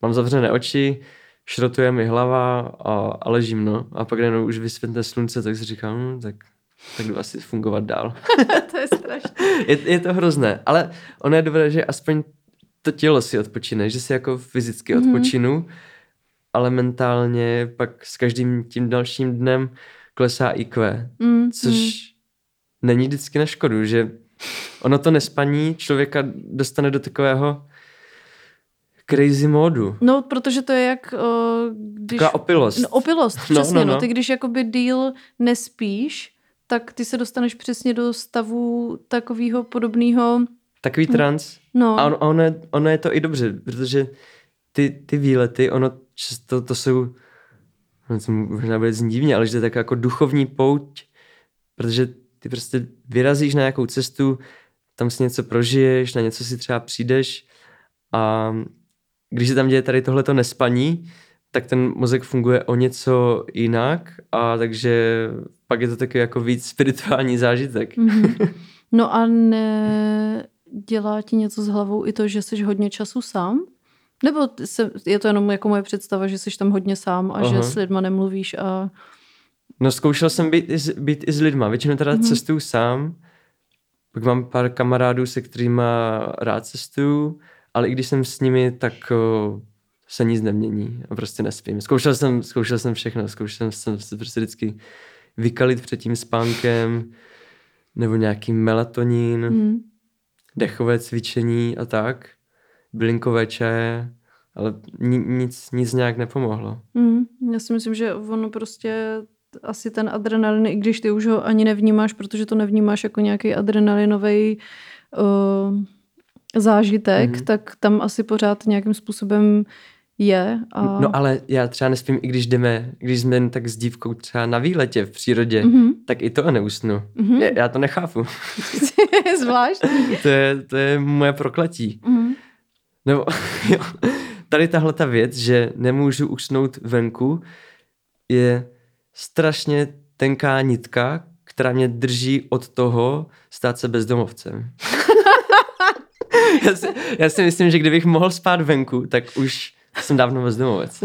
mám zavřené oči, šrotuje mi hlava a ležím, no. A pak jenom už vysvětne slunce, tak si říkám, tak jdu asi fungovat dál. To je strašné. Je to hrozné, ale ono je dobré, že aspoň to tělo si odpočine, že si jako fyzicky odpočinu, ale mentálně pak s každým tím dalším dnem klesá IQ, což není vždycky na škodu, že ono to nespaní člověka dostane do takového crazy módu. No, protože to je jak... Taková opilost. No, opilost, přesně. No. Ty když jakoby díl nespíš, tak ty se dostaneš přesně do stavu takového podobného... Takový trans. No. A ono je to i dobře, protože ty výlety, ono často to jsou... To možná bude znít divně, ale že to je tak jako duchovní pouť, protože ty prostě vyrazíš na nějakou cestu, tam si něco prožiješ, na něco si třeba přijdeš a když se tam děje tady tohleto nespaní, tak ten mozek funguje o něco jinak a takže pak je to taky jako víc spirituální zážitek. No a nedělá ti něco s hlavou i to, že jsi hodně času sám? Nebo je to jenom jako moje představa, že jsi tam hodně sám a že s lidma nemluvíš a... No, zkoušel jsem být i s lidma. Většinou teda cestuju sám. Pak mám pár kamarádů, se kterými rád cestuju, ale i když jsem s nimi, tak se nic nemění a prostě nespím. Zkoušel jsem všechno. Zkoušel jsem se prostě vždycky vykalit před tím spánkem nebo nějaký melatonin, dechové cvičení a tak, bylinkové čaje. Ale nic nějak nepomohlo. Já si myslím, že ono prostě... asi ten adrenalin, i když ty už ho ani nevnímáš, protože to nevnímáš jako nějaký adrenalinový zážitek, tak tam asi pořád nějakým způsobem je. A... No ale já třeba nespím, i když jsme tak s dívkou třeba na výletě v přírodě, tak i to neusnu. Já to nechápu. Zvláštní. To je moje prokletí. Nebo jo, tady tahle ta věc, že nemůžu usnout venku, je strašně tenká nitka, která mě drží od toho stát se bezdomovcem. Já si myslím, že kdybych mohl spát venku, tak už jsem dávno bezdomovec.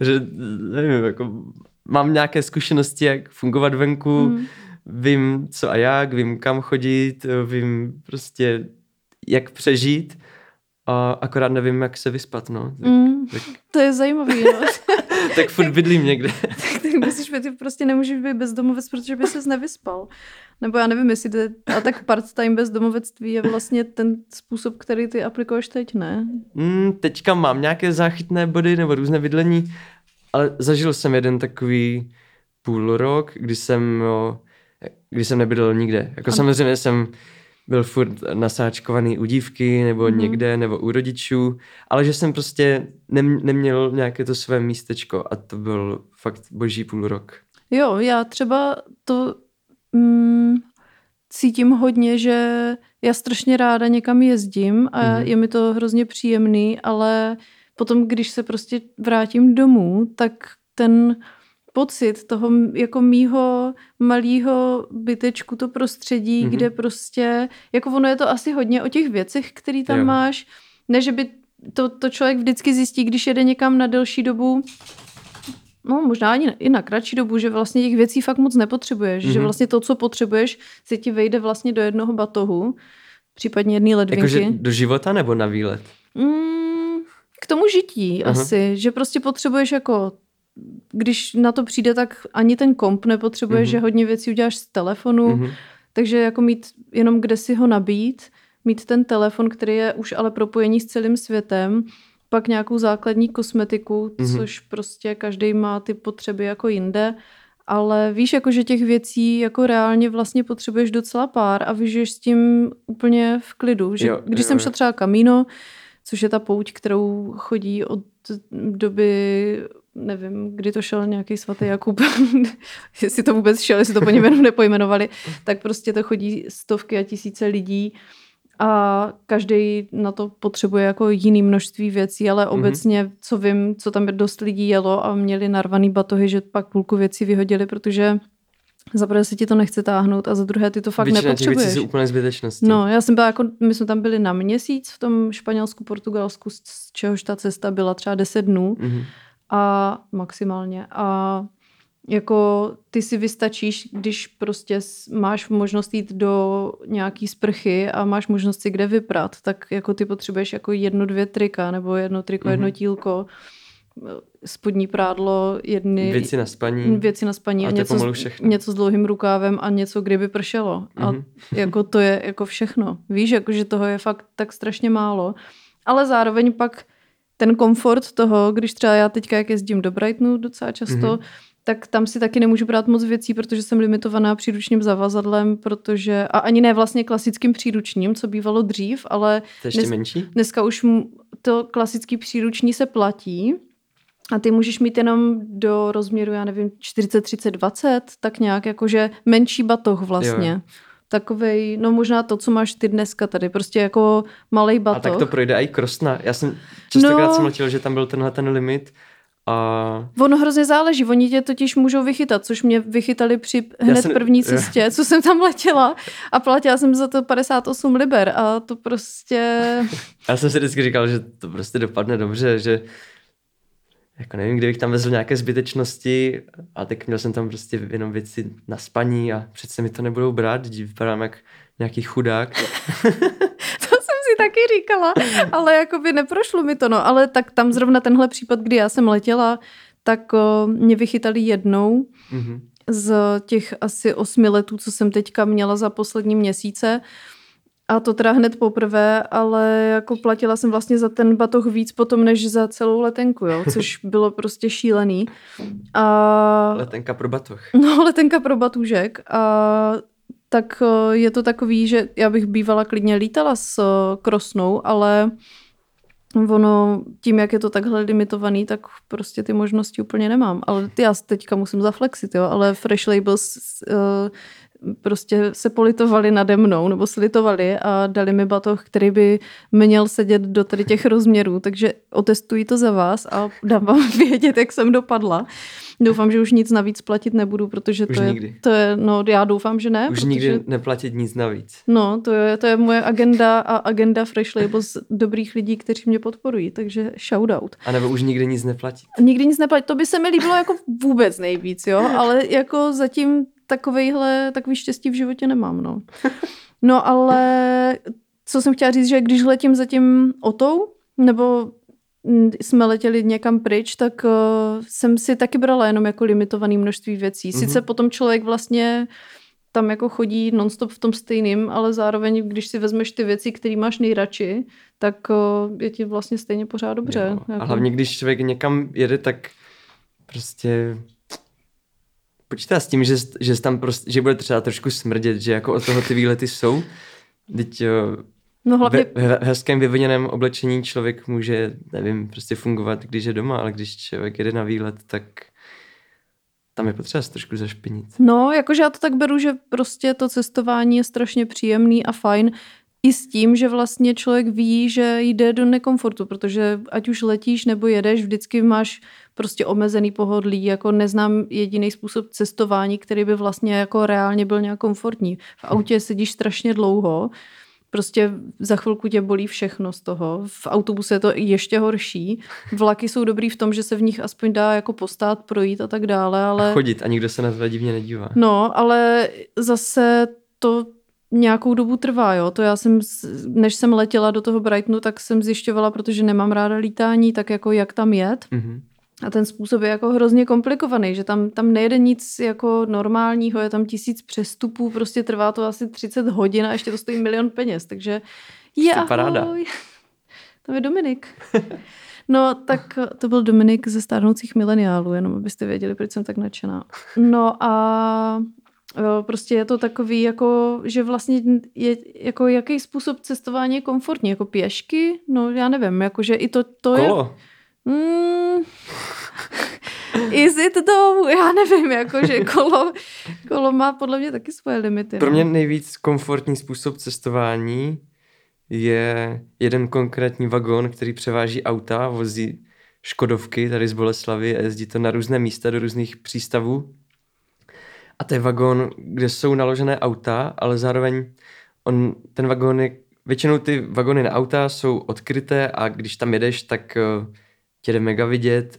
Že, nevím, jako, mám nějaké zkušenosti, jak fungovat venku, vím co a jak, vím kam chodit, vím prostě jak přežít a akorát nevím, jak se vyspat. No. Tak... To je zajímavý, no. Tak furt bydlím někde. tak myslíš, že ty prostě nemůžeš být bezdomovec, protože by ses nevyspal. Nebo já nevím, jestli a tak part-time bezdomovectví je vlastně ten způsob, který ty aplikuješ teď, ne? Teďka mám nějaké záchytné body nebo různé bydlení, ale zažil jsem jeden takový půl rok, kdy jsem nebydlel nikde. Jako samozřejmě jsem byl furt nasáčkovaný u dívky nebo někde, nebo u rodičů, ale že jsem prostě neměl nějaké to své místečko a to byl fakt boží půl rok. Jo, já třeba to cítím hodně, že já strašně ráda někam jezdím a je mi to hrozně příjemný, ale potom, když se prostě vrátím domů, tak ten... pocit toho jako mýho malýho bytečku, to prostředí, kde prostě, jako ono je to asi hodně o těch věcech, který tam máš, ne, že by to člověk vždycky zjistí, když jede někam na delší dobu, no možná ani i na kratší dobu, že vlastně těch věcí fakt moc nepotřebuješ, že vlastně to, co potřebuješ, se ti vejde vlastně do jednoho batohu, případně jedné ledvinky. Jakože do života nebo na výlet? K tomu žití asi, že prostě potřebuješ jako když na to přijde, tak ani ten komp nepotřebuje, že hodně věcí uděláš z telefonu, takže jako mít jenom kde si ho nabít, mít ten telefon, který je už ale propojený s celým světem, pak nějakou základní kosmetiku, což prostě každý má ty potřeby jako jinde, ale víš, jako, že těch věcí jako reálně vlastně potřebuješ docela pár a vyžiješ s tím úplně v klidu. Že, jo, když jsem šla třeba Camino, což je ta pouť, kterou chodí od doby... nevím, kdy to šel nějaký svatý Jakub, jestli to vůbec šel, jestli to po něm jenom nepojmenovali, tak prostě to chodí stovky a tisíce lidí a každý na to potřebuje jako jiný množství věcí, ale obecně, co vím, co tam dost lidí jelo a měli narvaný batohy, že pak půlku věcí vyhodili, protože za prvé se ti to nechce táhnout a za druhé ty to fakt většina nepotřebuješ. Většina těch věcí jsou úplně zbytečnosti. No, já jsem byla jako, my jsme tam byli na měsíc v tom Španělsku, Portugalsku, z čehož ta cesta byla třeba 10 dnů a maximálně a jako ty si vystačíš, když prostě máš možnost jít do nějaký sprchy a máš možnost si kde vyprat, tak jako ty potřebuješ jako 1-2 trika nebo 1 triko, 1 tílko, spodní prádlo, věci na spaní a něco s dlouhým rukávem a něco, kdyby pršelo. A jako to je jako všechno. Víš, jako, že toho je fakt tak strašně málo. Ale zároveň pak ten komfort toho, když třeba já teďka, jak jezdím do Brightonu docela často, tak tam si taky nemůžu brát moc věcí, protože jsem limitovaná příručním zavazadlem, protože a ani ne vlastně klasickým příručním, co bývalo dřív, ale to ještě menší? Dneska už to klasický příruční se platí a ty můžeš mít jenom do rozměru, já nevím, 40, 30, 20, tak nějak jakože menší batoh vlastně. Jo. Takovej, no možná to, co máš ty dneska tady, prostě jako malej batoh. A tak to projde i krosna. Já jsem častokrát jsem letěl, že tam byl tenhle ten limit. Ono hrozně záleží, oni tě totiž můžou vychytat, což mě vychytali první cestě, co jsem tam letěla a platila jsem za to 58 liber a to prostě... Já jsem si vždycky říkal, že to prostě dopadne dobře, že jako nevím, kdybych tam vezl nějaké zbytečnosti a tak měl jsem tam prostě jenom věci na spaní a přece mi to nebudou brát, vypadám jak nějaký chudák. Taky říkala, ale jakoby neprošlo mi to, no, ale tak tam zrovna tenhle případ, kdy já jsem letěla, tak mě vychytali jednou z těch asi 8 letů, co jsem teďka měla za poslední měsíce a to teda hned poprvé, ale jako platila jsem vlastně za ten batoh víc potom, než za celou letenku, jo, což bylo prostě šílený. A... Letenka pro batoh. No, letenka pro batůžek a tak je to takový, že já bych bývala klidně lítala s krosnou, ale ono tím, jak je to takhle limitovaný, tak prostě ty možnosti úplně nemám. Ale já teďka musím zaflexit, jo, ale Fresh Labels prostě se politovali nade mnou, nebo slitovali a dali mi batoh, který by měl sedět do tady těch rozměrů, takže otestuji to za vás a dám vám vědět, jak jsem dopadla. Doufám, že už nic navíc platit nebudu, protože to je, no já doufám, že ne. Už protože, nikdy neplatit nic navíc. No, to je moje agenda a agenda Fresh Labels dobrých lidí, kteří mě podporují, takže shoutout. A nebo už nikdy nic neplatit. Nikdy nic neplatit, to by se mi líbilo jako vůbec nejvíc, jo, ale jako zatím takový štěstí v životě nemám, no. No ale co jsem chtěla říct, že když letím za tím Otou, nebo jsme letěli někam pryč, tak jsem si taky brala jenom jako limitovaný množství věcí. Sice potom člověk vlastně tam jako chodí nonstop v tom stejným, ale zároveň, když si vezmeš ty věci, které máš nejradši, tak je ti vlastně stejně pořád dobře. Jo, jako. A hlavně, když člověk někam jede, tak prostě... Počítá s tím, že bude třeba trošku smrdět, že jako od toho ty výlety jsou. Teď hlavně... v hezkém vyviněném oblečení člověk může, nevím, prostě fungovat, když je doma, ale když člověk jede na výlet, tak tam je potřeba se trošku zašpinit. No, jakože já to tak beru, že prostě to cestování je strašně příjemný a fajn, i s tím, že vlastně člověk ví, že jde do nekomfortu, protože ať už letíš nebo jedeš, vždycky máš prostě omezený pohodlí, jako neznám jediný způsob cestování, který by vlastně jako reálně byl nějak komfortní. V autě sedíš strašně dlouho, prostě za chvilku tě bolí všechno z toho, v autobuse je to ještě horší, vlaky jsou dobrý v tom, že se v nich aspoň dá jako postát, projít a tak dále, ale... A chodit a nikdo se na to divně nedívá. No, ale zase to... Nějakou dobu trvá, jo. To já jsem, než jsem letěla do toho Brightonu, tak jsem zjišťovala, protože nemám ráda lítání, tak jako jak tam jet. A ten způsob je jako hrozně komplikovaný, že tam nejede nic jako normálního, je tam 1000 přestupů, prostě trvá to asi 30 hodin a ještě to stojí 1 milion peněz, takže je ahoj. Paráda. Tam je Dominik. No, tak to byl Dominik ze Stárnoucích mileniálů, jenom abyste věděli, proč jsem tak nadšená. No a... Prostě je to takový, jako, že vlastně je, jako, jaký způsob cestování je komfortní, jako pěšky, no já nevím, jakože i to kolo. Je... Is it though? Já nevím, jakože kolo má podle mě taky svoje limity. Pro mě nejvíc komfortní způsob cestování je jeden konkrétní vagón, který převáží auta, vozí Škodovky tady z Boleslavy a jezdí to na různé místa do různých přístavů. A to je vagón, kde jsou naložené auta, ale zároveň ten vagón je, většinou ty vagóny na auta jsou odkryté a když tam jedeš, tak tě jde mega vidět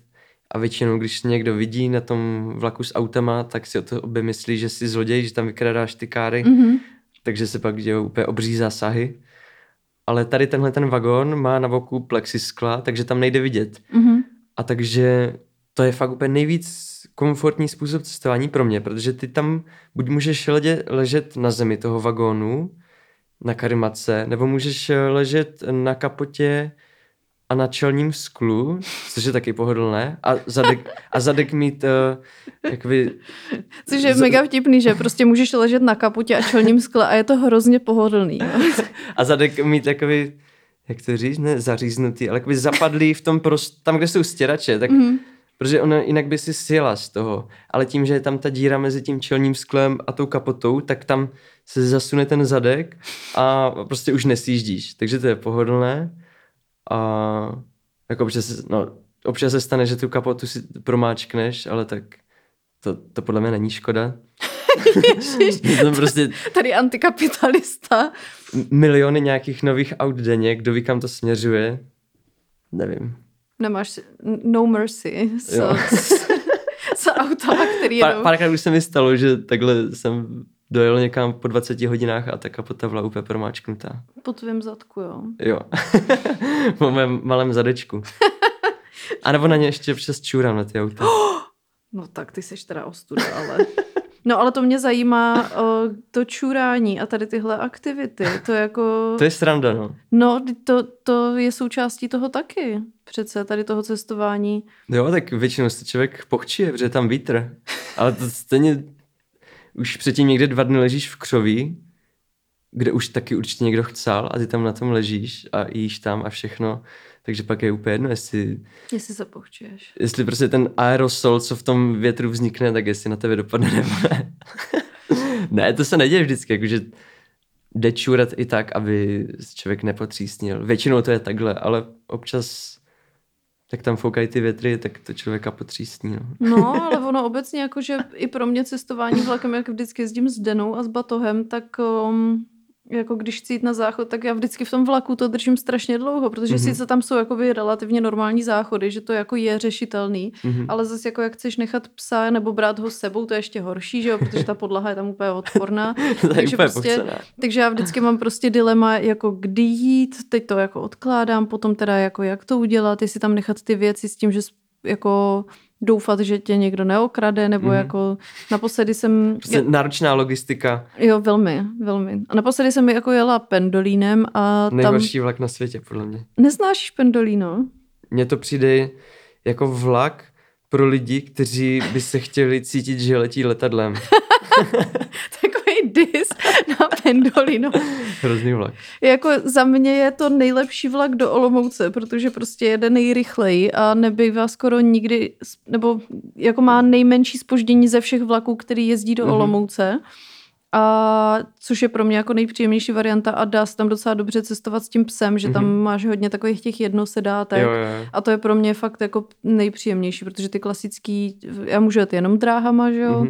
a většinou, když někdo vidí na tom vlaku s autama, tak si o to obě myslí, že jsi zloděj, že tam vykrádáš ty káry, takže se pak dějou úplně obří zásahy. Ale tady ten vagón má na boku plexiskla, takže tam nejde vidět. A takže to je fakt úplně nejvíc komfortní způsob cestování pro mě, protože ty tam buď můžeš ležet na zemi toho vagónu, na karimatce, nebo můžeš ležet na kapotě a na čelním sklu, což je taky pohodlné, a zadek mít jakoby... Což je mega vtipný, že prostě můžeš ležet na kapotě a čelním skle a je to hrozně pohodlný. A zadek mít jakoby, jak to říct, ne zaříznutý, ale jakoby zapadlý v tom tam, kde jsou stěrače, tak... Protože ona jinak by si sjela z toho. Ale tím, že je tam ta díra mezi tím čelním sklem a tou kapotou, tak tam se zasune ten zadek a prostě už nesjíždíš. Takže to je pohodlné. A jako občas se stane, že tu kapotu si promáčkneš, ale tak to podle mě není škoda. Ježiš, tady antikapitalista. Miliony nějakých nových aut denně, kdo ví, kam to směřuje. Nevím. Nemáš no mercy s autama, který jedou. Párkrát už se mi stalo, že takhle jsem dojel někam po 20 hodinách a ta kapota byla úplně promáčknutá. Po tvém zadku, jo? Jo. Po mém malém zadečku. A nebo na ně ještě přes čůrám na ty auta. No tak, ty seš teda ostuda, ale... No ale to mě zajímá to čurání a tady tyhle aktivity. To je jako... To je sranda, no. No, to je součástí toho taky. Přece tady toho cestování. Jo, tak většinou se člověk pochčije, protože je tam vítr. Ale to stejně... Už předtím někde 2 dny ležíš v křoví, kde už taky určitě někdo chcál a ty tam na tom ležíš a jíš tam a všechno. Takže pak je úplně jedno, jestli se pochčuješ. Jestli prostě ten aerosol, co v tom větru vznikne, tak jestli na tebe dopadne nebo ne. Ne, to se neděje vždycky, jakože jde čůrat i tak, aby člověk nepotřísnil. Většinou to je takhle, ale občas... tak tam foukají ty větry, tak to člověka potřísní. No, ale ono obecně, jakože i pro mě cestování vlakem, jak vždycky jezdím s Denou a s batohem, tak jako když chci jít na záchod, tak já vždycky v tom vlaku to držím strašně dlouho, protože sice tam jsou jakoby relativně normální záchody, že to jako je řešitelný, ale zase jako jak chceš nechat psa nebo brát ho s sebou, to je ještě horší, že jo, protože ta podlaha je tam úplně odporná. takže já vždycky mám prostě dilema, jako kdy jít, teď to jako odkládám, potom teda jako jak to udělat, jestli tam nechat ty věci s tím, že jako doufat, že tě někdo neokrade, nebo jako naposledy jsem... Prostě náročná logistika. Jo, velmi, velmi. A naposledy jsem jako jela Pendolínem a tam... Nejhorší vlak na světě, podle mě. Neznáš Pendolino? Mně to přijde jako vlak pro lidi, kteří by se chtěli cítit, že letí letadlem. Takový dis na Pendolino. Hrozný vlak. Jako za mě je to nejlepší vlak do Olomouce, protože prostě jede nejrychleji a nebývá skoro nikdy, nebo jako má nejmenší zpoždění ze všech vlaků, který jezdí do Olomouce. A což je pro mě jako nejpříjemnější varianta a dá se tam docela dobře cestovat s tím psem, že tam máš hodně takových těch jednosedátek a to je pro mě fakt jako nejpříjemnější, protože ty klasický, já můžu jet jenom dráhama, že jo,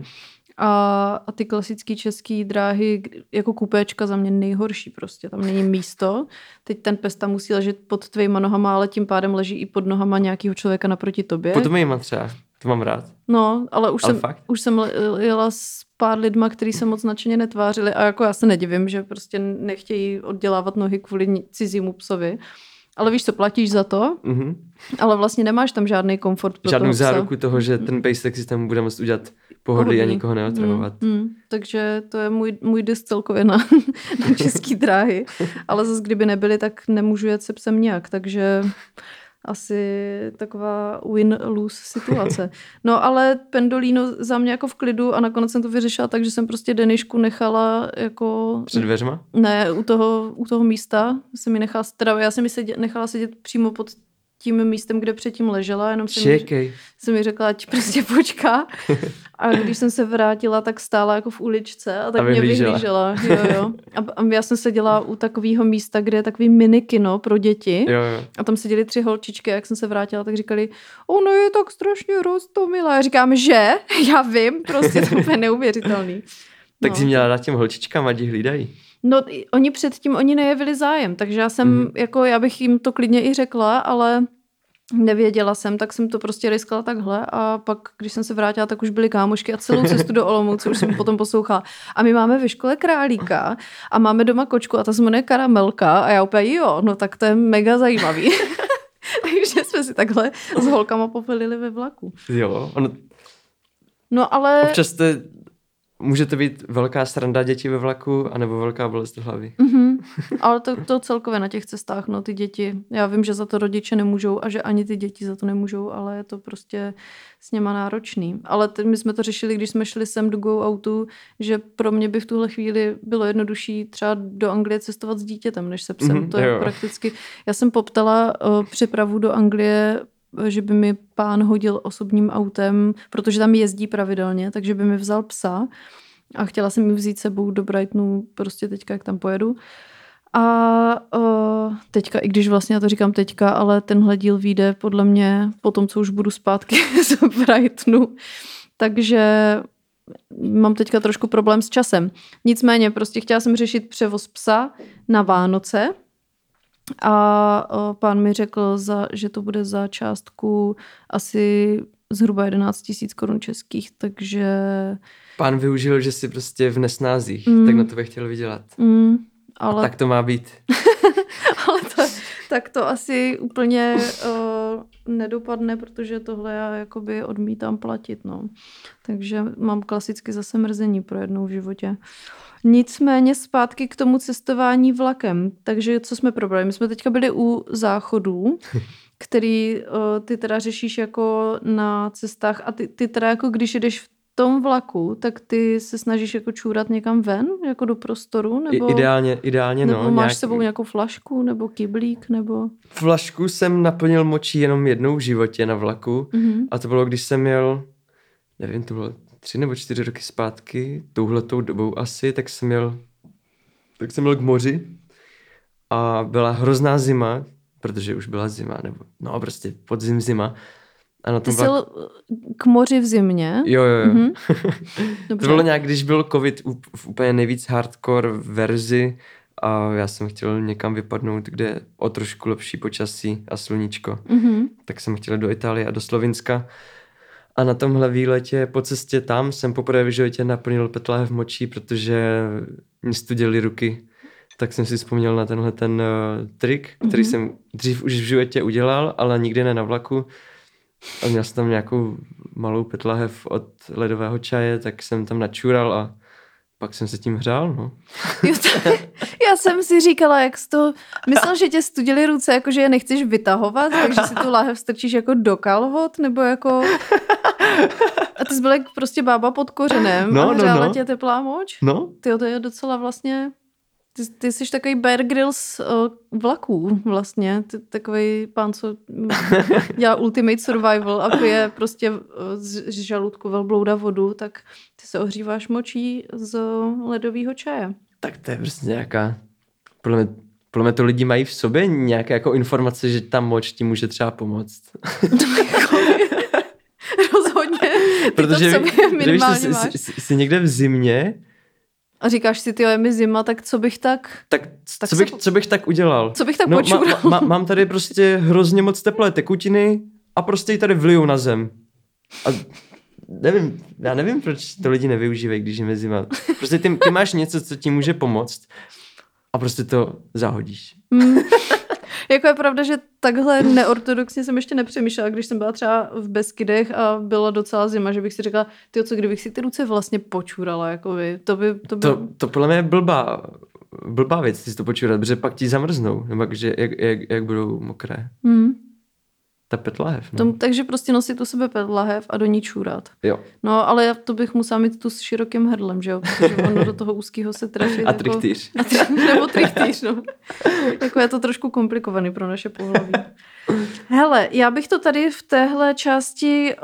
a ty klasický český dráhy, jako kupéčka za mě nejhorší prostě, tam není místo, teď ten pes tam musí ležet pod tvýma nohama, ale tím pádem leží i pod nohama nějakého člověka naproti tobě. Pod mýma třeba. To mám rád. No, ale už jsem jela s pár lidma, kteří se moc nadšeně netvářili a jako já se nedivím, že prostě nechtějí oddělávat nohy kvůli cizímu psovi. Ale víš co, platíš za to, ale vlastně nemáš tam žádný komfort pro žádnou záruku toho, že ten pejsek si tam bude moct udělat pohodlí a nikoho neotravovat. Takže to je můj dis celkově na český dráhy. Ale zase kdyby nebyly, tak nemůžu jet se psem nějak, takže... asi taková win-lose situace. No ale Pendolino za mě jako v klidu a nakonec jsem to vyřešila tak, že jsem prostě Denišku nechala jako... Před dveřma? Ne, u toho místa jsem ji nechala, já jsem ji nechala sedět přímo pod tím místem, kde předtím ležela, jenom jsem mi řekla, ať prostě počká. A když jsem se vrátila, tak stála jako v uličce a tak mě vyhlížela. Jo. A já jsem seděla u takového místa, kde je takový mini kino pro děti. Jo. A tam seděly 3 holčičky a jak jsem se vrátila, tak říkali, ono je tak strašně roztomilá. A říkám, že? Já vím, prostě to je neuvěřitelný. Tak jsi měla nad těm holčičkám, ať ji hlídají. No, oni předtím, oni nejevili zájem, takže já jsem, jako já bych jim to klidně i řekla, ale nevěděla jsem, tak jsem to prostě riskala takhle a pak, když jsem se vrátila, tak už byly kámošky a celou cestu do Olomouce už jsem potom poslouchala. A my máme ve škole králíka a máme doma kočku a ta se jmenuje Karamelka a já úplně jo, no tak to je mega zajímavý. Takže jsme si takhle s holkama popelili ve vlaku. Jo, ono... No ale... Občas to... Může to být velká sranda děti ve vlaku, anebo velká bolest v hlavě. Mm-hmm. Ale to celkově na těch cestách, no ty děti, já vím, že za to rodiče nemůžou a že ani ty děti za to nemůžou, ale je to prostě s něma náročný. Ale my jsme to řešili, když jsme šli sem do Go Outu, že pro mě by v tuhle chvíli bylo jednodušší třeba do Anglie cestovat s dítětem, než se psem. To je prakticky... Já jsem poptala přepravu do Anglie, že by mi pán hodil osobním autem, protože tam jezdí pravidelně, takže by mi vzal psa a chtěla jsem ji vzít sebou do Brightonu prostě teďka, jak tam pojedu. A teďka, i když vlastně já to říkám teďka, ale tenhle díl vyjde podle mě po tom, co už budu zpátky z Brightonu. Takže mám teďka trošku problém s časem. Nicméně prostě chtěla jsem řešit převoz psa na Vánoce, a pán mi řekl, že to bude za částku asi zhruba 11 000 korun českých, takže... Pán využil, že jsi prostě v nesnázích, tak na to bych chtěl vydělat. Ale... tak to má být. Ale tak to asi úplně nedopadne, protože tohle já jakoby odmítám platit, no. Takže mám klasicky zase mrzení pro jednou v životě. Nicméně zpátky k tomu cestování vlakem. Takže co jsme probrali? My jsme teďka byli u záchodů, který ty teda řešíš jako na cestách a ty teda jako když jdeš v tom vlaku, tak ty se snažíš jako čůrat někam ven, jako do prostoru? Nebo, ideálně nebo no. Nebo máš sebou nějakou flašku, nebo kyblík, nebo... Flašku jsem naplnil močí jenom jednou v životě na vlaku a to bylo, když jsem jel, nevím, to bylo 3 nebo 4 roky zpátky, touhletou dobou asi, tak jsem jel k moři a byla hrozná zima, protože už byla zima, nebo no prostě podzim zima. A na tom vlaku... jel k moři v zimě? Jo. Mm-hmm. To bylo nějak, když byl covid v úplně nejvíc hardcore verzi a já jsem chtěl někam vypadnout, kde je o trošku lepší počasí a sluníčko. Mm-hmm. Tak jsem chtěl do Itálie a do Slovenska. A na tomhle výletě po cestě tam jsem poprvé v životě naplnil pytle v močí, protože mi studěly ruky. Tak jsem si vzpomněl na tenhle ten trik, který jsem dřív už v životě udělal, ale nikdy ne na vlaku. A měl jsem tam nějakou malou pytlahev od ledového čaje, tak jsem tam načůral a pak jsem se tím hřál, no. Já jsem si říkala, jak jsi to... Myslel, že tě studily ruce, jakože je nechceš vytahovat, takže si tu láhev strčíš jako do kalhot, nebo jako... A ty jsi byl jak prostě bába pod kořenem a hřála tě teplá moč. No. Tyjo, to je docela vlastně... Ty jsi takový Bear Grylls vlaků vlastně. Ty, takový pán, co dělá Ultimate Survival a pije prostě z žaludku velblouda vodu, tak ty se ohříváš močí z ledového čaje. Tak to je prostě nějaká... Podle mě to lidi mají v sobě nějaké jako informace, že ta moč ti může třeba pomoct. Rozhodně. Protože jsi někde v zimě, a říkáš si, ty jo, je mi zima, tak co bych tak... co bych tak udělal? Co bych tak počural? Mám tady prostě hrozně moc teplé tekutiny a prostě ji tady vliju na zem. A nevím, já nevím, proč to lidi nevyužívají, když je zima. Prostě ty máš něco, co ti může pomoct a prostě to zahodíš. Jako je pravda, že takhle neortodoxně jsem ještě nepřemýšlela, když jsem byla třeba v Beskydech a byla docela zima, že bych si řekla, tyjo, co kdybych si ty ruce vlastně počůrala, jako by, to podle mě je blbá věc, ty si to počůrat, protože pak ti zamrznou, nebo jak budou mokré. Ta petlahev. No. Takže prostě nosit u sebe petlahev a do ní čůrat. Jo. No, ale já to bych musela mít tu s širokým hrdlem, že jo? Protože ono do toho úzkého se trefí. A trichtýř. Nebo trichtýř, no. Jako je to trošku komplikovaný pro naše pohlaví. Hele, já bych to tady v téhle části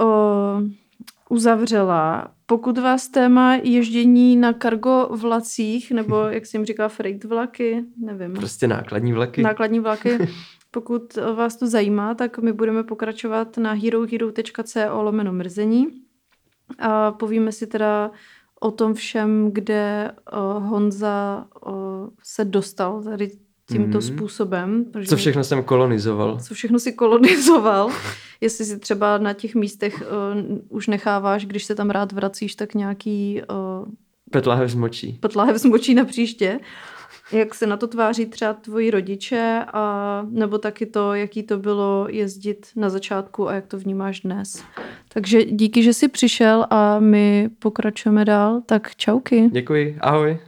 uzavřela. Pokud vás téma ježdění na kargo vlacích, nebo jak se jim říká freight vlaky, nevím. Prostě nákladní vlaky. Nákladní vlaky. Pokud vás to zajímá, tak my budeme pokračovat na herohero.co/mrzení. A povíme si teda o tom všem, kde Honza se dostal tady tímto způsobem. Co všechno jsem kolonizoval. Co všechno si kolonizoval. Jestli si třeba na těch místech už necháváš, když se tam rád vracíš, tak nějaký... Petlahev z močí. Petlahev z močí na příště. Jak se na to tváří třeba tvoji rodiče, a nebo taky to, jaký to bylo jezdit na začátku a jak to vnímáš dnes. Takže díky, že jsi přišel a my pokračujeme dál. Tak čauky. Děkuji, ahoj.